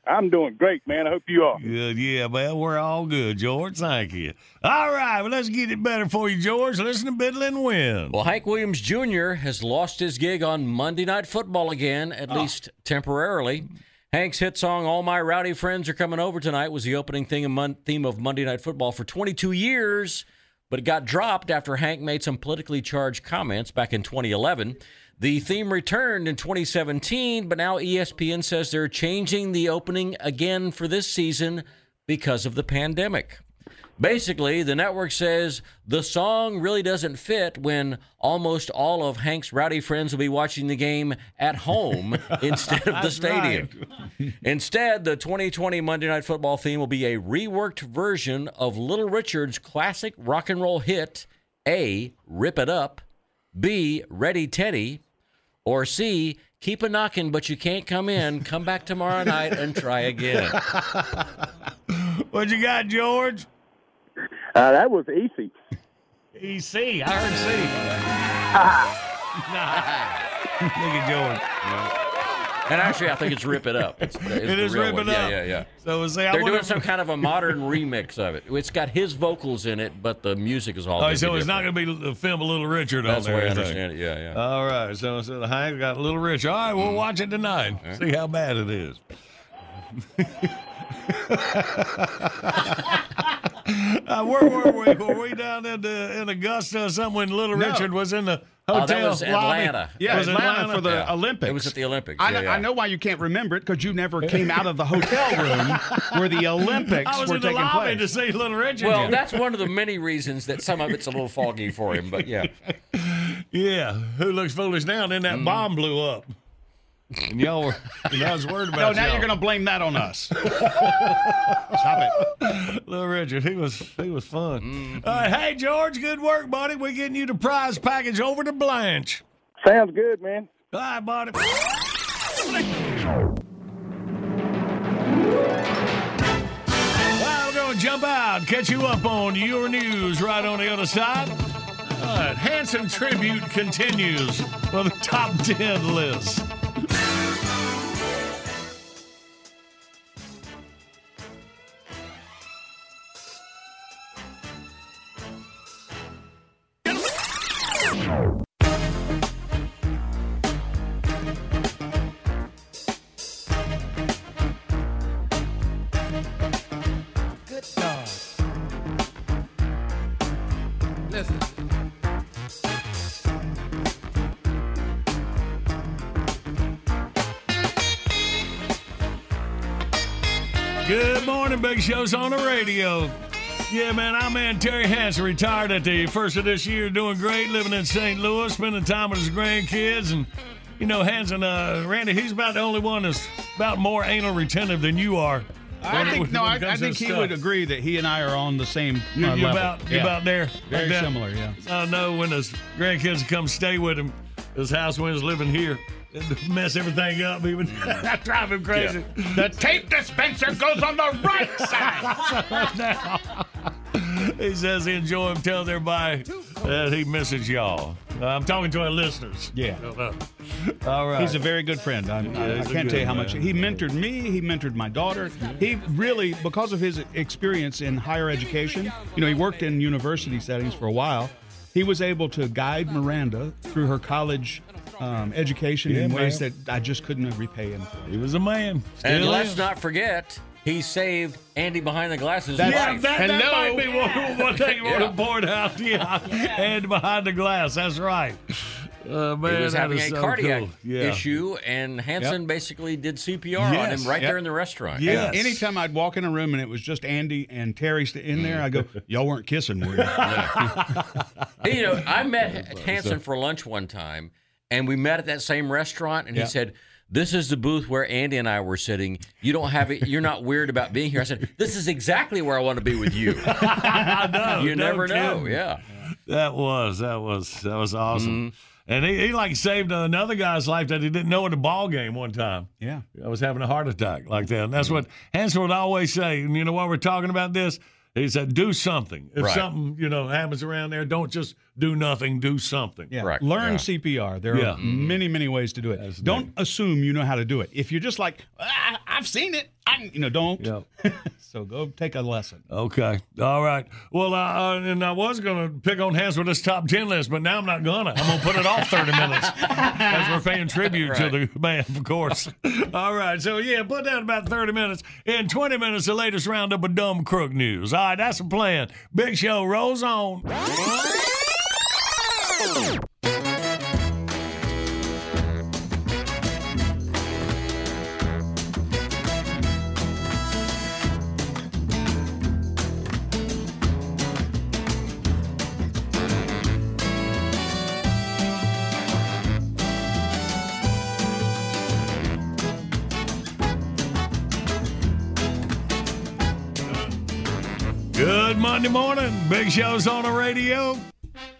I'm doing great, man. I hope you are. Good, yeah, man. We're all good, George. Thank you. All right, well, let's get it better for you, George. Listen to Biddle and Win. Well, Hank Williams Junior has lost his gig on Monday Night Football again, at oh. least temporarily. Hank's hit song, All My Rowdy Friends Are Coming Over Tonight, was the opening theme of Monday Night Football for twenty-two years, but it got dropped after Hank made some politically charged comments back in twenty eleven. The theme returned in twenty seventeen, but now E S P N says they're changing the opening again for this season because of the pandemic. Basically, the network says the song really doesn't fit when almost all of Hank's rowdy friends will be watching the game at home instead of the stadium. Right. Instead, the twenty twenty Monday Night Football theme will be a reworked version of Little Richard's classic rock and roll hit, A, Rip It Up, B, Ready Teddy, or C, Keep a Knockin' But You Can't Come In, Come Back Tomorrow Night and Try Again. What you got, George? Uh, that was E C. E C, I heard C. Nah. Look at George. And actually, I think it's Rip It Up. It's, it's it is Rip It yeah, Up. Yeah, yeah, yeah. So say, I They're doing if... some kind of a modern remix of it. It's got his vocals in it, but the music is all. Oh, so it's different. Not going to be the film of Little Richard That's on there. That's the way I understand it. Yeah, yeah. All right. So, so the Hank got Little Rich. All right, we'll mm. watch it tonight. Right. See how bad it is. uh, where were we? Were we down in, the, in Augusta or something when Little no. Richard was in the hotel? Oh, that was lobby. Atlanta. Yeah, it was Atlanta, Atlanta for the yeah. Olympics. It was at the Olympics. I, yeah, yeah. I know why you can't remember it, because you never came out of the hotel room where the Olympics were taking place. I was in the lobby place. To see Little Richard. Well, here. That's one of the many reasons that some of it's a little foggy for him, but yeah. Yeah, who looks foolish now? And then that mm. bomb blew up. And y'all were, and I was worried about. No, now y'all. You're going to blame that on us. Stop it, Little Richard. He was he was fun. Mm-hmm. Uh, hey, George, good work, buddy. We're getting you the prize package over to Blanche. Sounds good, man. All right, buddy. Well, we're going to jump out, catch you up on your news right on the other side. All right, Handsome Tribute continues on the top ten list. Big shows on the radio. Yeah, man, our man Terry Hansen retired at the first of this year, doing great, living in Saint Louis, spending time with his grandkids. And, you know, Hansen, uh, Randy, he's about the only one that's about more anal retentive than you are. I think, no, I, I think he stuff. would agree that he and I are on the same uh, you, you level. About, yeah. You're about there. Very like similar, yeah. I know when his grandkids come stay with him, his house when he's living here. Mess everything up, even. That drives him crazy. Yeah. The tape dispenser goes on the right side. He says he enjoys him, tells everybody that he misses y'all. Uh, I'm talking to our listeners. Yeah. All right. He's a very good friend. I, yeah, I, I can't tell you how man. much. He mentored me. He mentored my daughter. He really, because of his experience in higher education, you know, he worked in university settings for a while. He was able to guide Miranda through her college Um, education yeah, in ways man. that I just couldn't repay him. He was a man. Still and is. Let's not forget, he saved Andy Behind the Glasses. That's yeah, right. that, that might be yeah. one, one thing you want to point out. Yeah. yeah. Andy Behind the Glass, that's right. Uh, man, he was having a so cardiac cool. yeah. issue, and Hansen yep. basically did C P R yes. on him right yep. there in the restaurant. Yes. Yes. Anytime I'd walk in a room and it was just Andy and Terry in there, I'd go, y'all weren't kissing, were you? You know, I met Hansen for lunch one time, and we met at that same restaurant, and yeah. he said, this is the booth where Andy and I were sitting. You don't have it. You're not weird about being here. I said, this is exactly where I want to be with you. I know. You never know. Yeah. That was, that was, that was awesome. Mm-hmm. And he, he like saved another guy's life that he didn't know at a ball game one time. Yeah. I was having a heart attack like that. And that's mm-hmm. what Hansen would always say. And you know why we're talking about this? He said, do something. If right. something, you know, happens around there, don't just do nothing, do something. Yeah. Right. Learn yeah. C P R. There yeah. are mm-hmm. many, many ways to do it. That's don't big. assume you know how to do it. If you're just like, ah, I've seen it, I, you know, don't. Yep. So go take a lesson. Okay. All right. Well, uh, uh, and I was going to pick on Hansen with this top ten list, but now I'm not going to. I'm going to put it off thirty minutes as we're paying tribute right. to the man, of course. All right. So, yeah, put that about thirty minutes. In twenty minutes, the latest roundup of Dumb Crook News. All right. That's the plan. Big Show rolls on. Good Monday morning. Big Show's on the radio.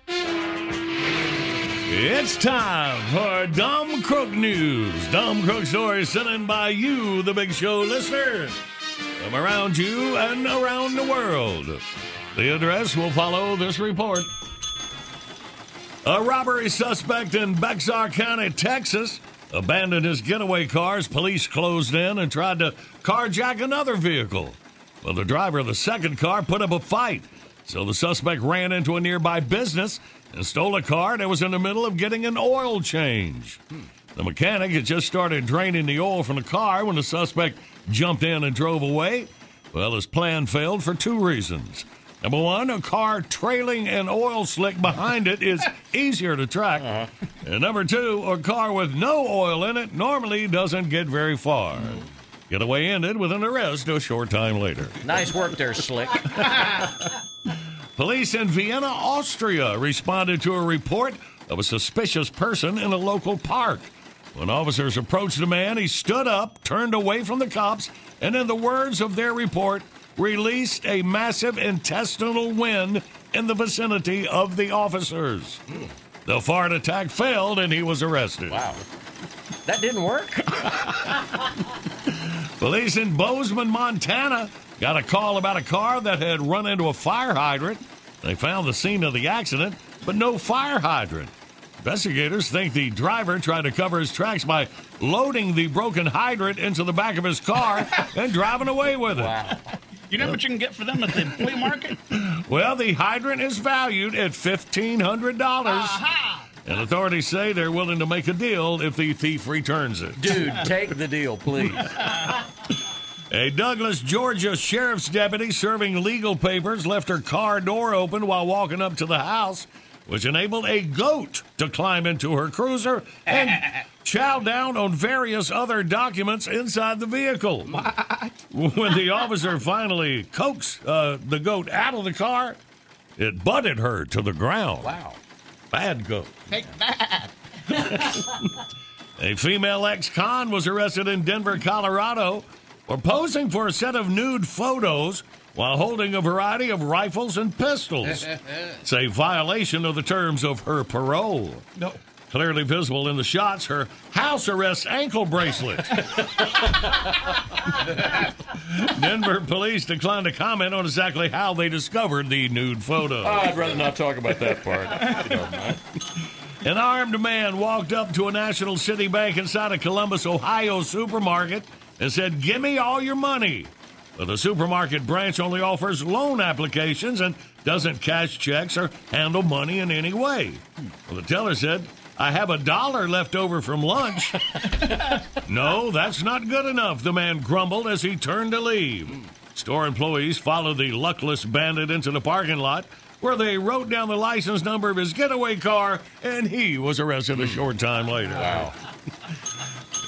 It's time for Dumb Crook News. Dumb Crook stories sent in by you, the Big Show listener, from around you and around the world. The address will follow this report. A robbery suspect in Bexar County, Texas, abandoned his getaway cars. Police closed in and tried to carjack another vehicle. Well, the driver of the second car put up a fight, so the suspect ran into a nearby business and stole a car that was in the middle of getting an oil change. The mechanic had just started draining the oil from the car when the suspect jumped in and drove away. Well, his plan failed for two reasons. Number one, a car trailing an oil slick behind it is easier to track. Uh-huh. And number two, a car with no oil in it normally doesn't get very far. Mm. Getaway ended with an arrest a short time later. Nice work there, Slick. Police in Vienna, Austria responded to a report of a suspicious person in a local park. When officers approached the man, he stood up, turned away from the cops, and in the words of their report, released a massive intestinal wind in the vicinity of the officers. Mm. The fart attack failed, and he was arrested. Wow. That didn't work? Police in Bozeman, Montana got a call about a car that had run into a fire hydrant. They found the scene of the accident, but no fire hydrant. Investigators think the driver tried to cover his tracks by loading the broken hydrant into the back of his car and driving away with it. Wow. You know what you can get for them at the flea market? Well, the hydrant is valued at fifteen hundred dollars. Uh-huh. And authorities say they're willing to make a deal if the thief returns it. Dude, take the deal, please. A Douglas, Georgia sheriff's deputy serving legal papers left her car door open while walking up to the house, which enabled a goat to climb into her cruiser and chow down on various other documents inside the vehicle. What? When the officer finally coaxed uh, the goat out of the car, it butted her to the ground. Wow. Bad goat. Take that. A female ex-con was arrested in Denver, Colorado, for posing for a set of nude photos while holding a variety of rifles and pistols. It's a violation of the terms of her parole. No. Clearly visible in the shots, her house arrest ankle bracelet. Denver police declined to comment on exactly how they discovered the nude photo. Oh, I'd rather not talk about that part. You know, an armed man walked up to a National City Bank inside a Columbus, Ohio supermarket and said, "Give me all your money." But the supermarket branch only offers loan applications and doesn't cash checks or handle money in any way. Well, the teller said, "I have a dollar left over from lunch." "No, that's not good enough," the man grumbled as he turned to leave. Store employees followed the luckless bandit into the parking lot, where they wrote down the license number of his getaway car, and he was arrested a short time later. Wow.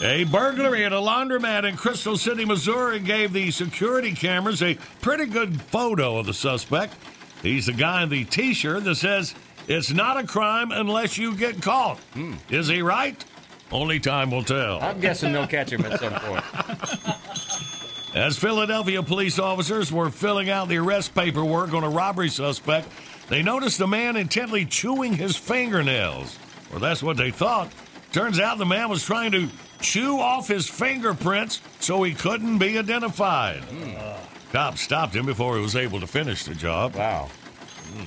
A burglary at a laundromat in Crystal City, Missouri, gave the security cameras a pretty good photo of the suspect. He's the guy in the T-shirt that says, "It's not a crime unless you get caught." Hmm. Is he right? Only time will tell. I'm guessing they'll catch him at some point. As Philadelphia police officers were filling out the arrest paperwork on a robbery suspect, they noticed the man intently chewing his fingernails. Or that's what they thought. Turns out the man was trying to chew off his fingerprints so he couldn't be identified. Mm. Cops stopped him before he was able to finish the job. Wow. Mm.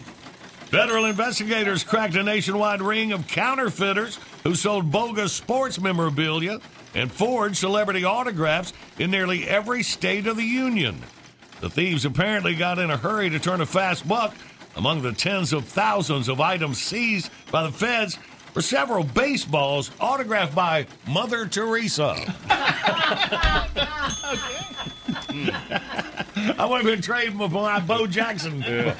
Federal investigators cracked a nationwide ring of counterfeiters who sold bogus sports memorabilia and forged celebrity autographs in nearly every state of the union. The thieves apparently got in a hurry to turn a fast buck. Among the tens of thousands of items seized by the feds for several baseballs autographed by Mother Teresa. I wouldn't have traded my Bo Jackson. Yeah.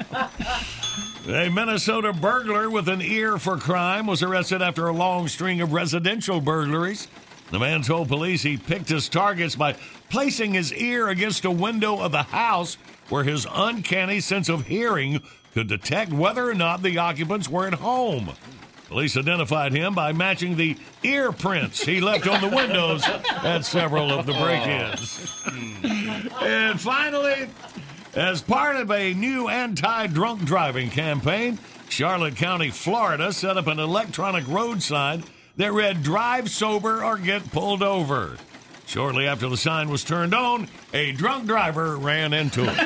A Minnesota burglar with an ear for crime was arrested after a long string of residential burglaries. The man told police he picked his targets by placing his ear against a window of the house where his uncanny sense of hearing could detect whether or not the occupants were at home. Police identified him by matching the ear prints he left on the windows at several of the break-ins. And finally, as part of a new anti-drunk driving campaign, Charlotte County, Florida set up an electronic road sign that read, "Drive sober or get pulled over." Shortly after the sign was turned on, a drunk driver ran into it.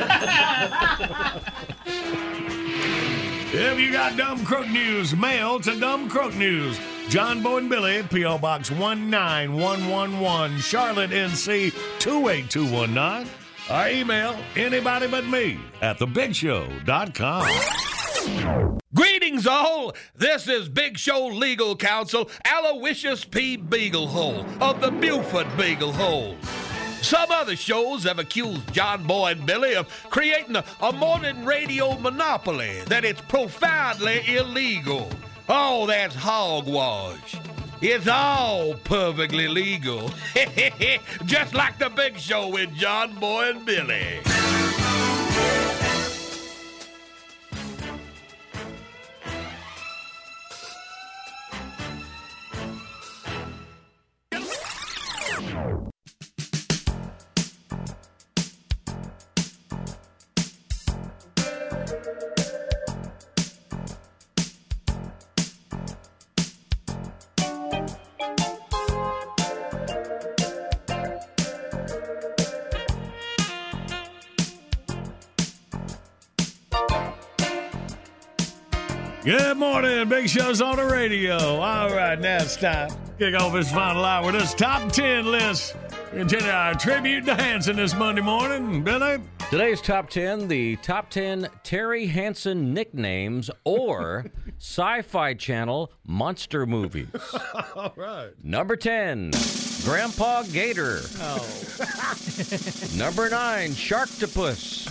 If you got dumb crook news, mail to Dumb Crook News, John, Bo, and Billy, P O. Box one nine one one one, Charlotte, N C two eight two one nine. Our email, anybody but me at the big show dot com. Greetings, all. This is Big Show Legal Counsel Aloysius P. Beaglehole of the Beaufort Beaglehole. Some other shows have accused John, Boy, and Billy of creating a, a morning radio monopoly, that it's profoundly illegal. Oh, that's hogwash. It's all perfectly legal. Just like the Big Show with John, Boy, and Billy. Good morning, Big Show's on the radio. All right, now it's time. Kick off this final hour with this top ten list. We continue our tribute to Hanson this Monday morning. Billy? Today's top ten, the top ten Terry Hanson nicknames or Sci-Fi Channel monster movies. All right. Number ten, Grandpa Gator. Oh. Number nine, Sharktopus.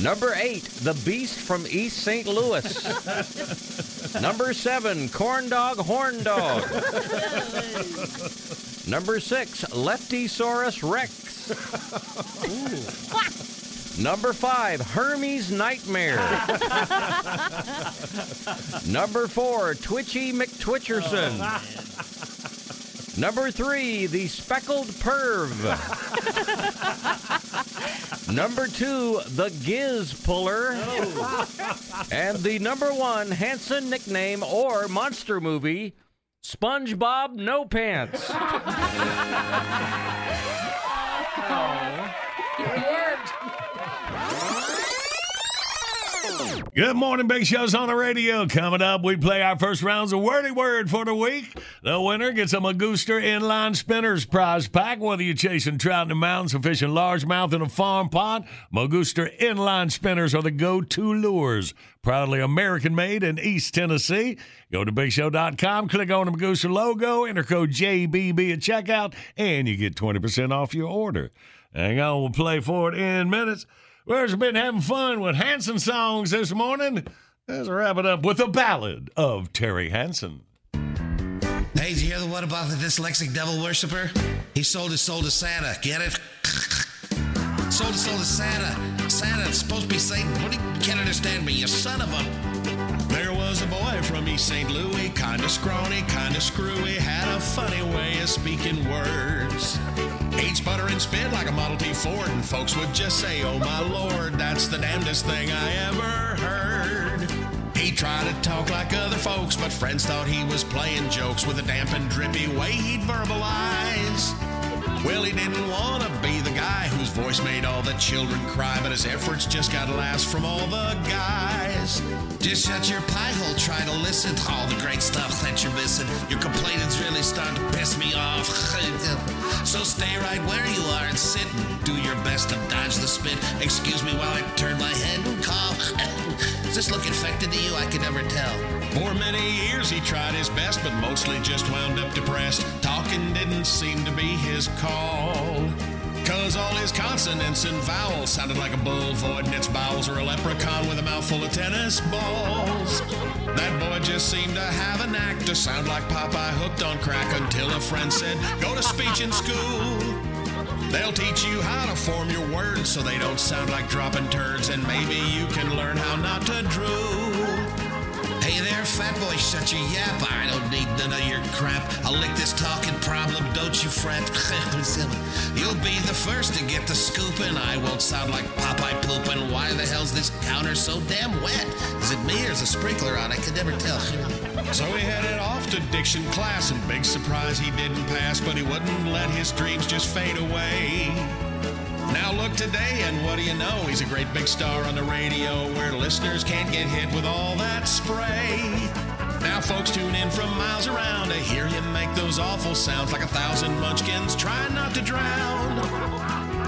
Number eight, The Beast from East Saint Louis. Number seven, Corn Dog Horn Dog. Number six, Leftysaurus Rex. Ooh. Number five, Hermes Nightmare. Number four, Twitchy McTwitcherson. Oh. Number three, The Speckled Perv. Number two, the Giz Puller. Oh. And the number one Hanson nickname or monster movie, SpongeBob No Pants. Oh. It worked. Good morning, Big Show's on the radio. Coming up, we play our first rounds of Wordy Word for the week. The winner gets a Magooster Inline Spinners prize pack. Whether you're chasing trout in the mountains or fishing largemouth in a farm pond, Magooster Inline Spinners are the go-to lures. Proudly American-made in East Tennessee. Go to big show dot com, click on the Magooster logo, enter code J B B at checkout, and you get twenty percent off your order. Hang on, we'll play for it in minutes. We've been having fun with Hanson songs this morning. Let's wrap it up with a ballad of Terry Hanson. Hey, did you hear the what about the dyslexic devil worshiper? He sold his soul to Santa. Get it? Sold his soul to Santa. Santa is supposed to be Satan. What do you, you can't understand me, you son of a... There was a boy from East Saint Louis, kind of scrawny, kind of screwy, had a funny way of speaking words. He'd sputter and spit like a Model T Ford, and folks would just say, oh my lord, that's the damnedest thing I ever heard. He tried to talk like other folks, but friends thought he was playing jokes with a damp and drippy way he'd verbalize. Well, he didn't want to be the guy whose voice made all the children cry, but his efforts just got laughs from all the guys. Just shut your pie hole, try to listen to all the great stuff that you're missing. Your complaining's really starting to piss me off. So stay right where you are and sit and do your best to dodge the spit. Excuse me while I turn my head and cough. Does this look infected to you? I could never tell. For many years he tried his best, but mostly just wound up depressed. Talking didn't seem to be his cause. Cause all his consonants and vowels sounded like a bull void in its bowels, or a leprechaun with a mouthful of tennis balls. That boy just seemed to have a knack to sound like Popeye hooked on crack, until a friend said, go to speech in school. They'll teach you how to form your words so they don't sound like dropping turds, and maybe you can learn how not to drool. Hey there, fat boy, shut your yap. I don't need none of your crap. I'll lick this talking problem, don't you fret. You'll be the first to get the scoop, and I won't sound like Popeye pooping. Why the hell's this counter so damn wet? Is it me or is a sprinkler on? I could never tell. So he headed off to diction class, and big surprise he didn't pass, but he wouldn't let his dreams just fade away. Now look today, and what do you know? He's a great big star on the radio, where listeners can't get hit with all that spray. Now folks tune in from miles around to hear him make those awful sounds like a thousand munchkins trying not to drown.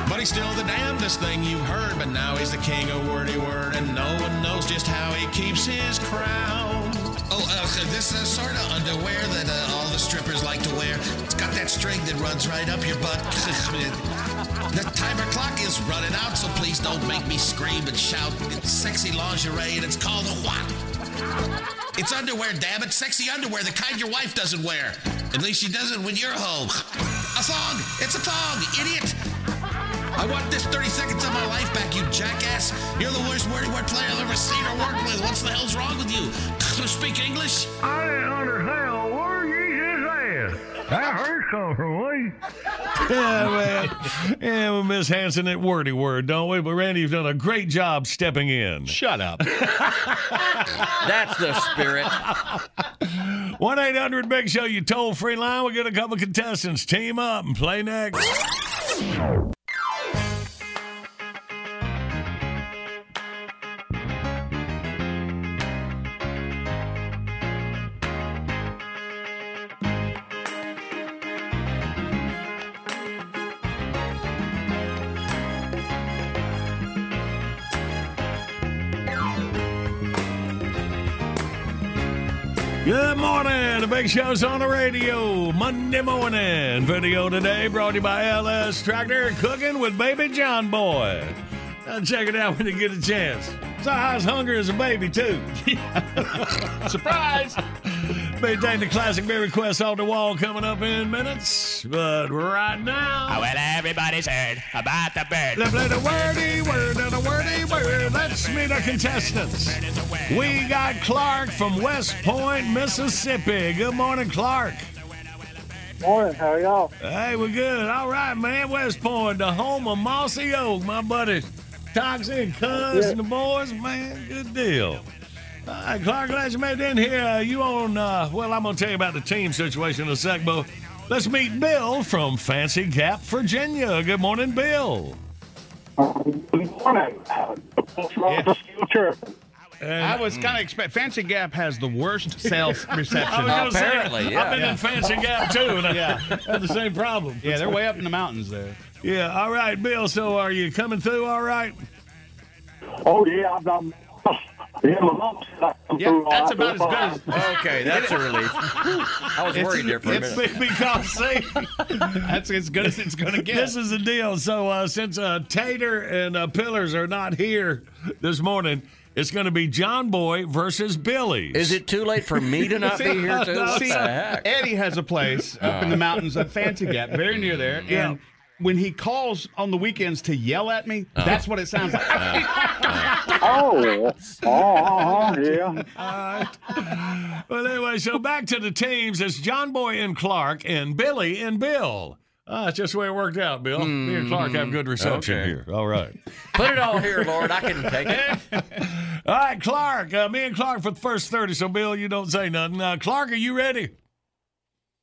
But he's still the damnedest thing you've heard, but now he's the king of Wordy Word, and no one knows just how he keeps his crown. Oh, uh, so this uh, sort of underwear that uh, all the strippers like to wear, it's got that string that runs right up your butt. The timer clock is running out, so please don't make me scream and shout. It's sexy lingerie, and it's called a what? It's underwear, damn it. Sexy underwear, the kind your wife doesn't wear. At least she doesn't when you're home. A thong! It's a thong, idiot! I want this thirty seconds of my life back, you jackass. You're the worst Wordy Word player I've ever seen or worked with. What's the hell's wrong with you? Do you speak English? I didn't understand a word you just said. That hurts coming from me. Yeah, man. Yeah, we miss Hanson at Wordy Word, don't we? But Randy's done a great job stepping in. Shut up. That's the spirit. one eight hundred big show, you toll-free line. We'll get a couple contestants. Team up and play next. Good morning. The Big Show's on the radio Monday morning. Video today brought to you by L S Tractor, cooking with baby John Boy. Now check it out when you get a chance. It's high as hungry as a baby, too. Surprise! Maintain the classic beer request off the wall coming up in minutes. But right now... Oh, well, everybody's heard about the bird. Let's play the Wordy Word and the Wordy Word. Let's meet the contestants. We got Clark from West Point, Mississippi. Good morning, Clark. Morning. How are y'all? Hey, we're good. All right, man. West Point, the home of Mossy Oak, my buddies. Tarzan and Cuz and the boys, man. Good deal. All right, Clark, glad you made it in here. Uh, you on, uh, well, I'm going to tell you about the team situation in a sec, but let's meet Bill from Fancy Gap, Virginia. Good morning, Bill. Good morning. What's wrong with you, sir? And I was kind of expect Fancy Gap has the worst sales reception. I was Apparently, say, yeah, I've been yeah. in Fancy Gap too, and I yeah. had the same problem. Yeah, they're way up in the mountains there. Yeah, all right, Bill. So, are you coming through? All right. Oh yeah, I'm. I'm Yeah, yeah, that's about as good as... Okay, that's a relief. I was worried there for a minute. It's because, see, that's as good as it's going to get. This is the deal. So uh, since uh, Tater and uh, Pillars are not here this morning, it's going to be John Boy versus Billy. Is it too late for me to not see, be here, too? No, see, Eddie has a place oh. up in the mountains of Fancy Gap, very near there, yeah. and when he calls on the weekends to yell at me, uh, that's what it sounds like. Uh, uh, oh, oh, oh, yeah. All right. Well, anyway, so back to the teams. It's John Boy and Clark and Billy and Bill. Ah, it's just the way it worked out, Bill. Mm-hmm. Me and Clark have good reception okay. here. All right. Put it all here, Lord. I can take it. All right, Clark. Uh, me and Clark for the first thirty, so, Bill, you don't say nothing. Uh, Clark, are you ready?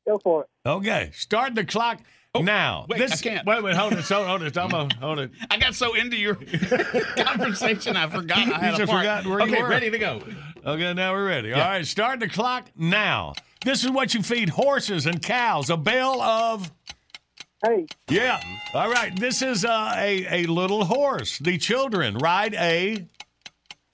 Go for it. Okay. Start the clock. Now, wait, this, I can't. Wait, wait, hold it, hold it, hold it, hold it. I got so into your conversation, I forgot I had you a part. Forgot where okay, you were. Ready to go. Okay, now we're ready. Yeah. All right, start the clock now. This is what you feed horses and cows, a bale of... Hay. Yeah. All right, this is uh, a, a little horse. The children ride a...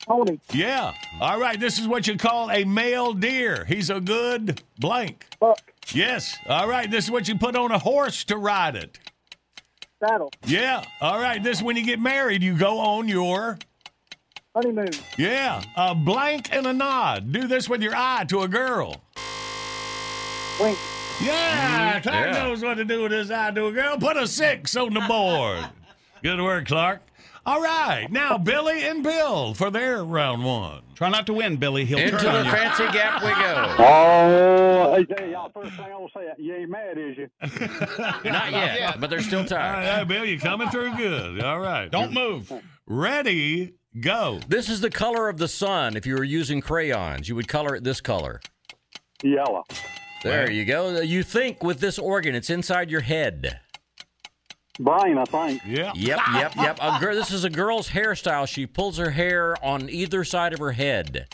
Pony. Yeah. All right, this is what you call a male deer. He's a good blank. Buck. Yes. All right. This is what you put on a horse to ride it. Saddle. Yeah. All right. This is when you get married, you go on your... honeymoon. Yeah. A blank and a nod. Do this with your eye to a girl. Wink. Yeah. Clark yeah. knows what to do with his eye to a girl. Put a six on the board. Good work, Clark. All right. Now, Billy and Bill for their round one. Try not to win, Billy. He'll Into turn the Fancy Gap we go. Oh, I tell y'all, first thing I want to say, you ain't mad, is you? Not yet, yeah. but they're still tired. All right, all right, Bill, you're coming through good. All right. Don't move. Ready, go. This is the color of the sun. If you were using crayons, you would color it this color. Yellow. There right. you go. You think with this organ. It's inside your head. Brian, I think. Yep, yep, yep. yep. A girl, this is a girl's hairstyle. She pulls her hair on either side of her head.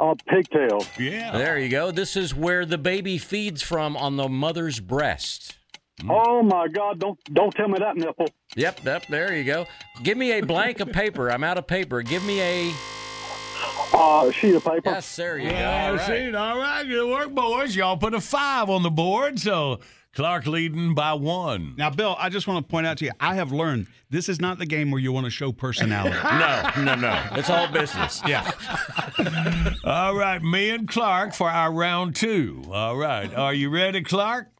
Uh, pigtail. Yeah. There you go. This is where the baby feeds from on the mother's breast. Mm. Oh, my God. Don't don't tell me that nipple. Yep, yep. There you go. Give me a blank of paper. I'm out of paper. Give me a... Uh, sheet of paper. Yes, there you go. Yeah, all right. Sheet. All right. Good work, boys. Y'all put a five on the board, so... Clark leading by one. Now, Bill, I just want to point out to you, I have learned this is not the game where you want to show personality. No, no, no. It's all business. Yeah. All right, me and Clark for our round two. All right. Are you ready, Clark?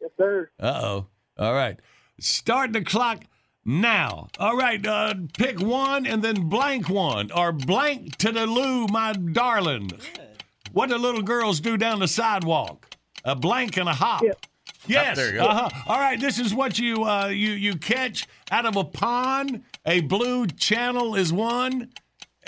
Yes, sir. Uh-oh. All right. Start the clock now. All right. Uh, pick one and then blank one. Or blank to the loo, my darling. Good. What do little girls do down the sidewalk? A blank and a hop. Yep. Yes. Oh, there you go. Uh-huh. All right. This is what you uh, you you catch out of a pond. A blue channel is one.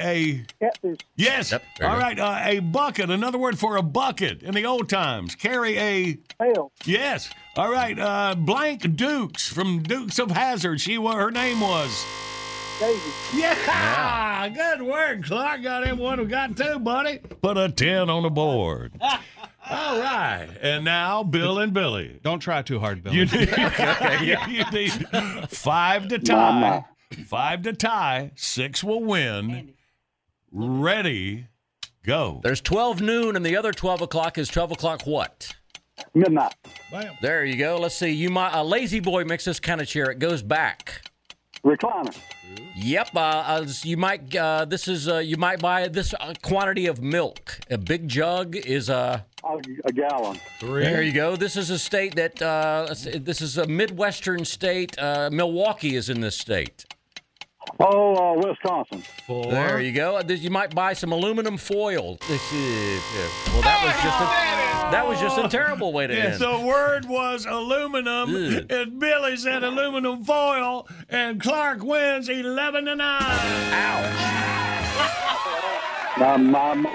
A catfish. Yes. Yep, all right. Uh, a bucket. Another word for a bucket in the old times. Carry a pail. Yes. All right. Uh, blank Dukes from Dukes of Hazzard. She what her name was. Yeah. yeah, good work, Clark. Got him one. We got two, buddy. Put a ten on the board. All right. And now, Bill and Billy. Don't try too hard, Billy. You need, okay, yeah. you need five to tie. Mama. Five to tie. Six will win. Ready, go. There's twelve noon, and the other twelve o'clock is twelve o'clock what? Midnight. Bam. There you go. Let's see. You might, a lazy boy makes this kind of chair. It goes back. Recliner. Yep. Uh, uh, you might. Uh, this is. Uh, you might buy this uh, quantity of milk. A big jug is a. Uh, a gallon. Three. There you go. This is a state that. Uh, this is a midwestern state. Uh, Milwaukee is in this state. Oh, uh, Wisconsin. Four. There you go. You might buy some aluminum foil. This is, yeah. Well, that was just a, that was just a terrible way to yes, end. The word was aluminum, Ugh. and Billy said aluminum foil, and Clark wins eleven to nine. Ouch. My mama.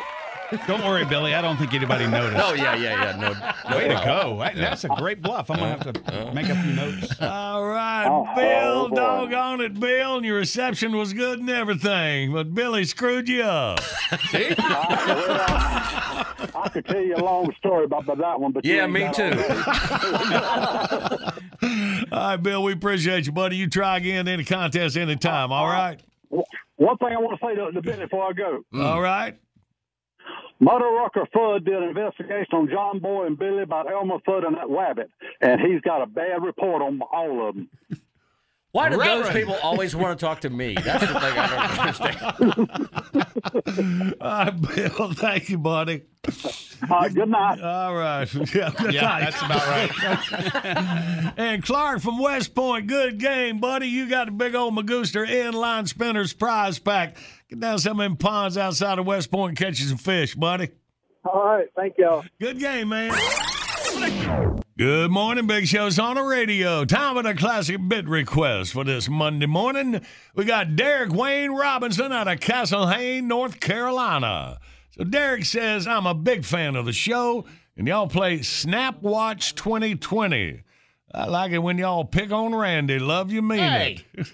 Don't worry, Billy. I don't think anybody noticed. Oh, yeah, yeah, yeah. No, no Way problem. to go. I, that's a great bluff. I'm going to have to make a few notes. All right, oh, Bill. Oh, doggone it, Bill. And your reception was good and everything, but Billy screwed you up. See? I, well, I, I could tell you a long story about that one. But yeah, me too. All right, Bill, we appreciate you, buddy. You try again in the contest anytime, all right? One thing I want to say to, to Billy before I go. Mm. All right. Murder Rucker Fudd did an investigation on John Boy and Billy about Elmer Fudd and that wabbit, and he's got a bad report on all of them. Why do Reverend. those people always want to talk to me? That's the thing I don't understand. All right, Bill, thank you, buddy. All right, good night. All right. Yeah, good yeah night. That's about right. And Clark from West Point, good game, buddy. You got a big old Magooster inline spinners prize pack. Get down some of them ponds outside of West Point and catch you some fish, buddy. All right. Thank y'all. Good game, man. Good morning, Big Show's on the radio. Time for the classic bit request for this Monday morning. We got Derek Wayne Robinson out of Castlehane, North Carolina. So Derek says, I'm a big fan of the show, and y'all play Snapwatch twenty twenty. I like it when y'all pick on Randy. Love you, mean hey. it.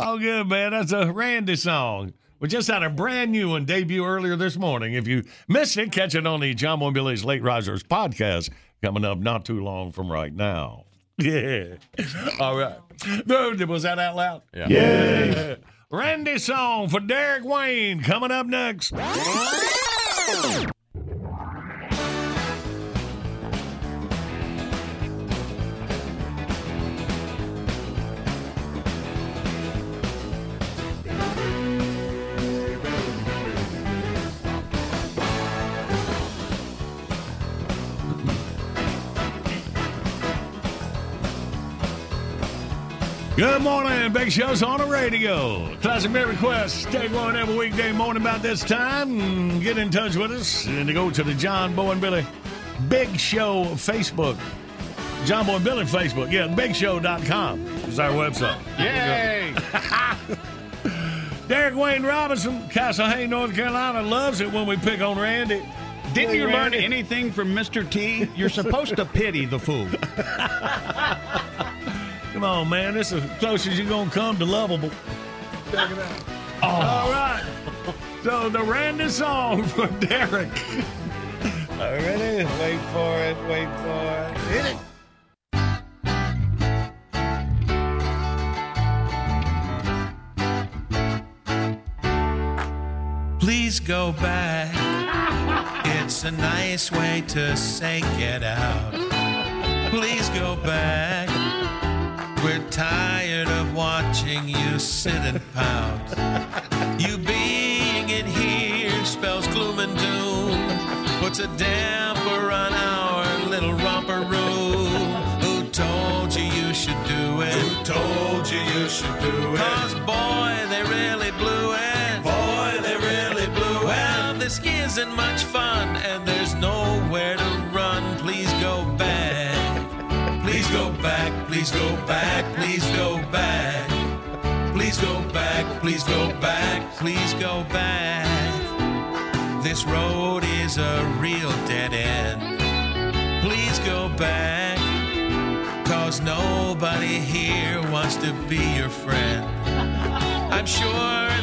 Oh, good, man. That's a Randy song. We just had a brand new one debut earlier this morning. If you missed it, catch it on the John and Billy's Late Risers podcast coming up not too long from right now. Yeah. All right. Dude, was that out loud? Yeah. yeah. yeah. Randy song for Derek Wayne coming up next. Good morning, Big Show's on the radio. Classic Bit Request, take one every weekday morning about this time. Get in touch with us and go to the John Boy and Billy Big Show Facebook. John Boy and Billy Facebook. Yeah, big show dot com is our website. Yay! Derek Wayne Robinson, Castlehane, North Carolina, loves it when we pick on Randy. Didn't hey, you Randy. learn anything from Mister T? You're supposed to pity the fool. Come on, man. This is as close as you're going to come to lovable. Check it out. Oh. All right. So the random song for Derek. All ready? Wait for it. Wait for it. Hit it. Please go back. It's a nice way to say get out. Please go back. We're tired of watching you sit and pout. You being in here spells gloom and doom. Puts a damper on our little romper room. Who told you you should do it? Who told you you should do it? 'Cause boy, they really blew it. Boy, they really blew it. Well, this isn't much fun and there's nowhere to run. Please go back. Please go back, please go back, please go back. Please go back, please go back, please go back. This road is a real dead end. Please go back, 'cause nobody here wants to be your friend. I'm sure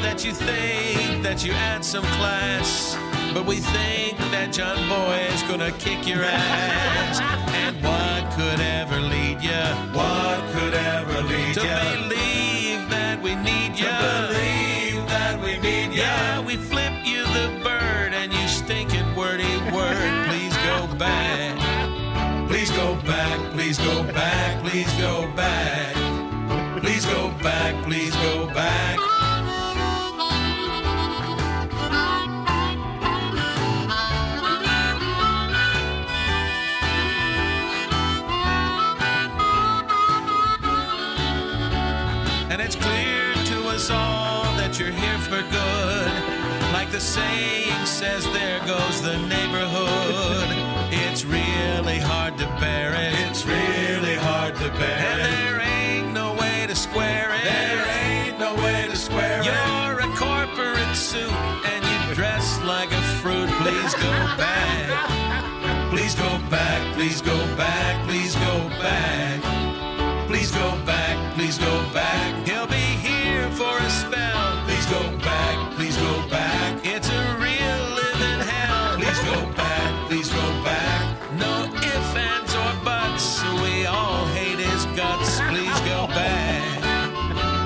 that you think that you add some class, but we think that John Boy is gonna kick your ass. And what could ever lead you? What could ever lead you? To ya? Believe that we need you. To believe that we need you. Yeah, we flip you the bird and you stink at wordy word. Please go back. Please go back. Please go back. Please go back. Please go back. Please go back. And it's clear to us all that you're here for good. Like the saying says, there goes the neighborhood. It's really hard to bear it. It's really hard to bear it. And there ain't no way to square it. There ain't no way to square it. You're a corporate suit and you dress like a fruit. Please go back. Please go back. Please go back. Please go back. Please go back, please go back. He'll be here for a spell. Please go back, please go back. It's a real living hell. Please go back, please go back. No ifs, ands, or buts. We all hate his guts. Please go back.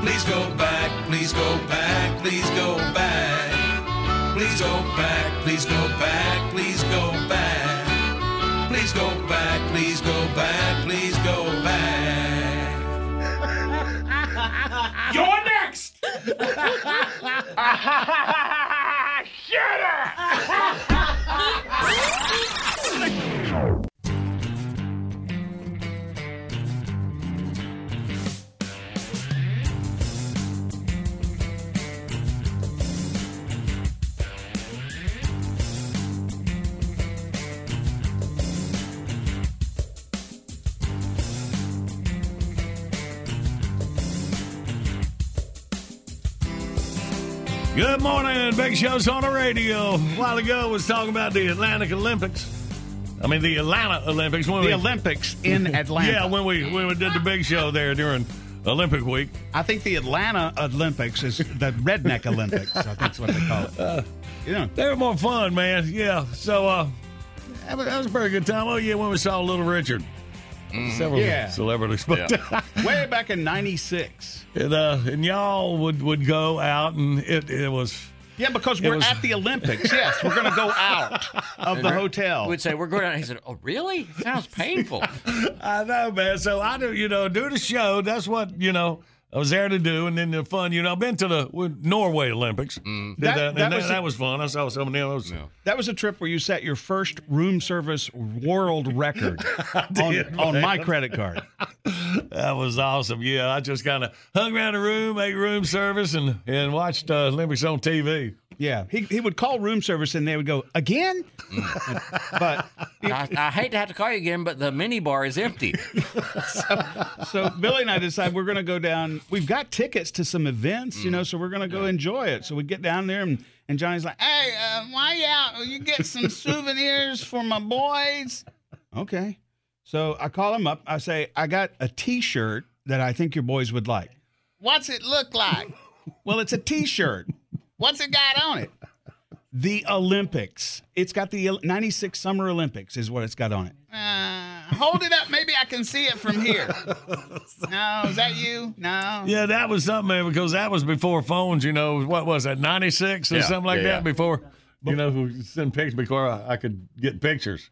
Please go back, please go back, please go back. Please go back, please go back, please go back. Please go back, please go back, please go back. You're next! Shut up! Good morning, Big Show's on the radio. A while ago, was talking about the Atlantic Olympics. I mean, the Atlanta Olympics. When the we, Olympics in Atlanta. Yeah, when we when we did the Big Show there during Olympic week. I think the Atlanta Olympics is the redneck Olympics. I think that's what they call it. Uh, yeah, they were more fun, man. Yeah, so uh, that was a very good time. Oh yeah, when we saw Little Richard. Mm, Several yeah. celebrities. But yeah. Way back in ninety-six. And, uh, and y'all would, would go out, and it, it was... Yeah, because we're was... at the Olympics. Yes, we're going to go out of and the hotel. We'd say, we're going out. He said, oh, really? It sounds painful. I know, man. So I do, you know, do the show. That's what, you know... I was there to do, and then the fun, you know, I've been to the Norway Olympics. Mm. Did that, that, and that, was that, a, that was fun. I saw some of those. No. That was a trip where you set your first room service world record did, on, on my credit card. That was awesome. Yeah, I just kind of hung around the room, ate room service, and, and watched uh, Olympics on T V. Yeah, he he would call room service, and they would go, again? Mm. But I, I hate to have to call you again, but the mini bar is empty. so, so Billy and I decide we're going to go down. We've got tickets to some events, mm. you know, so we're going to go yeah. enjoy it. So we get down there, and, and Johnny's like, hey, uh, why you out? Will you get some souvenirs for my boys? Okay. So I call him up. I say, I got a T-shirt that I think your boys would like. What's it look like? Well, it's a T-shirt. What's it got on it? The Olympics. It's got the ninety-six Summer Olympics is what it's got on it. Uh, hold it up. Maybe I can see it from here. No, is that you? No. Yeah, that was something, man, because that was before phones, you know. What was that, ninety-six or yeah, something like yeah, that yeah. before, you know, send pictures before I, I could get pictures.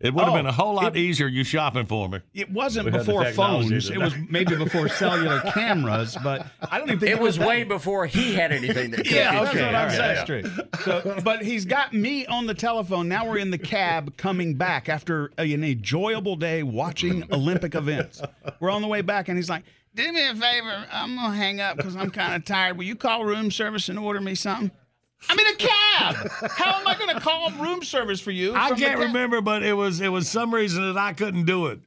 It would have oh, been a whole lot it, easier you shopping for me. It wasn't before phones. It was maybe before cellular cameras, but I don't even think it, it was, was way that. before he had anything to do. Yeah, okay, that's what right, I'm saying. Yeah. So, but he's got me on the telephone. Now we're in the cab coming back after a, an enjoyable day watching Olympic events. We're on the way back, and he's like, do me a favor. I'm going to hang up because I'm kind of tired. Will you call room service and order me something? I'm in a cab. How am I going to call room service for you? I can't remember, but it was it was some reason that I couldn't do it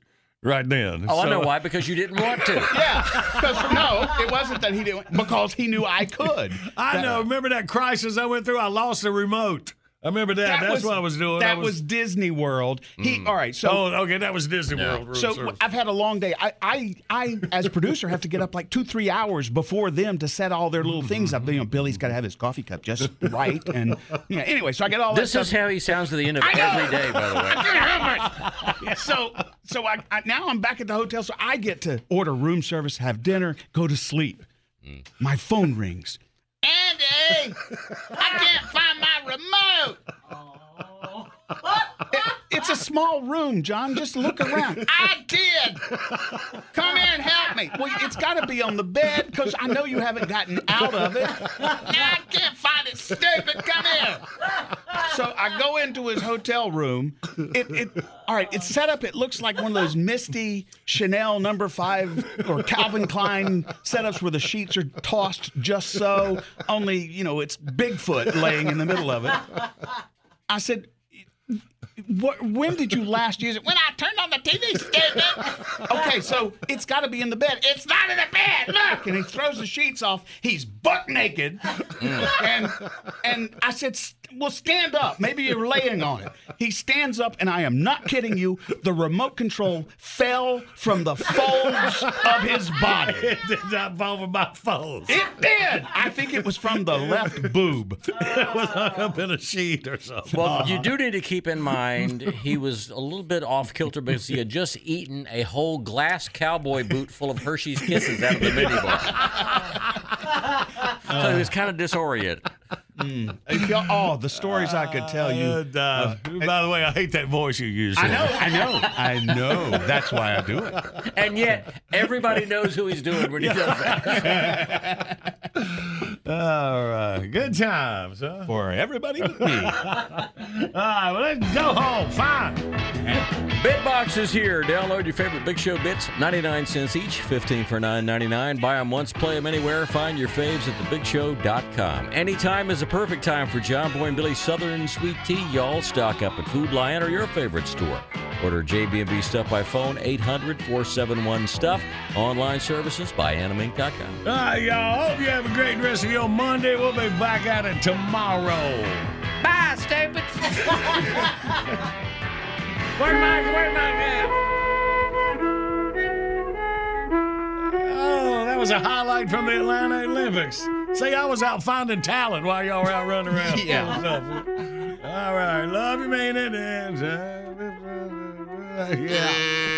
right then. Oh, so. I know why. Because you didn't want to. Yeah. Because no, it wasn't that he didn't. Because he knew I could. I that, know. Remember that crisis I went through? I lost the remote. I remember that. that That's was, what I was doing. That was, was Disney World. He mm. all right. So oh, okay, that was Disney yeah. World. So service. I've had a long day. I, I, I, as producer, have to get up like two, three hours before them to set all their little things up. You know, Billy's got to have his coffee cup just right, and you know, anyway, so I get all this. This is how he sounds to the end of every day, by the way. I can't so, so I, I now I'm back at the hotel, so I get to order room service, have dinner, go to sleep. Mm. My phone rings. Andy, I can't find my remote. Oh. It, it's a small room, John. Just look around. I did. Come here and help me. Well, it's got to be on the bed because I know you haven't gotten out of it. I can't find it, stupid. Come here. So I go into his hotel room. It, it, all right, it's set up. It looks like one of those misty Chanel number five or Calvin Klein setups where the sheets are tossed just so, only, you know, it's Bigfoot laying in the middle of it. I said, What, when did you last use it? When I turned on the T V, stupid. Okay, so it's got to be in the bed. It's not in the bed. Look, and he throws the sheets off. He's butt naked, mm. and and I said, "Well, stand up. Maybe you're laying on it." He stands up, and I am not kidding you. The remote control fell from the folds of his body. It did not fall from my folds. It did. I think it was from the left boob. It was hung up in a sheet or something. Well, you do need to keep in mind. He was a little bit off kilter because he had just eaten a whole glass cowboy boot full of Hershey's Kisses out of the minibar. Uh, so he was kind of disoriented. Mm. Oh, the stories I could tell you. Uh, uh, by the way, I hate that voice you use. I know, I know, I know. That's why I do it. And yet, everybody knows who he's doing when he does that. All right. Good times, huh? For everybody but me. All right, well, let's go home. Fine. BitBox is here. Download your favorite Big Show bits, ninety-nine cents each, fifteen for nine ninety-nine. Buy them once, play them anywhere. Find your faves at the big show dot com. Anytime is a perfect time for John Boy and Billy's Southern Sweet Tea, y'all. Stock up at Food Lion or your favorite store. Order J B and B Stuff by phone, eight hundred, four seven one, STUFF. Online services by Animink dot com. All right, y'all. Hope you have a great rest of your Monday. We'll be back at it tomorrow. Bye, stupid. Where my, where my man? Oh, that was a highlight from the Atlanta Olympics. See, I was out finding talent while y'all were out running around. Yeah. All right. Love you, man. It ends. Yeah.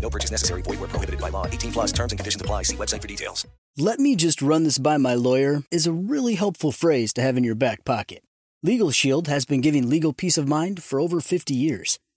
No purchase necessary. Void where prohibited by law. eighteen plus terms and conditions apply. See website for details. Let me just run this by my lawyer is a really helpful phrase to have in your back pocket. LegalShield has been giving legal peace of mind for over fifty years.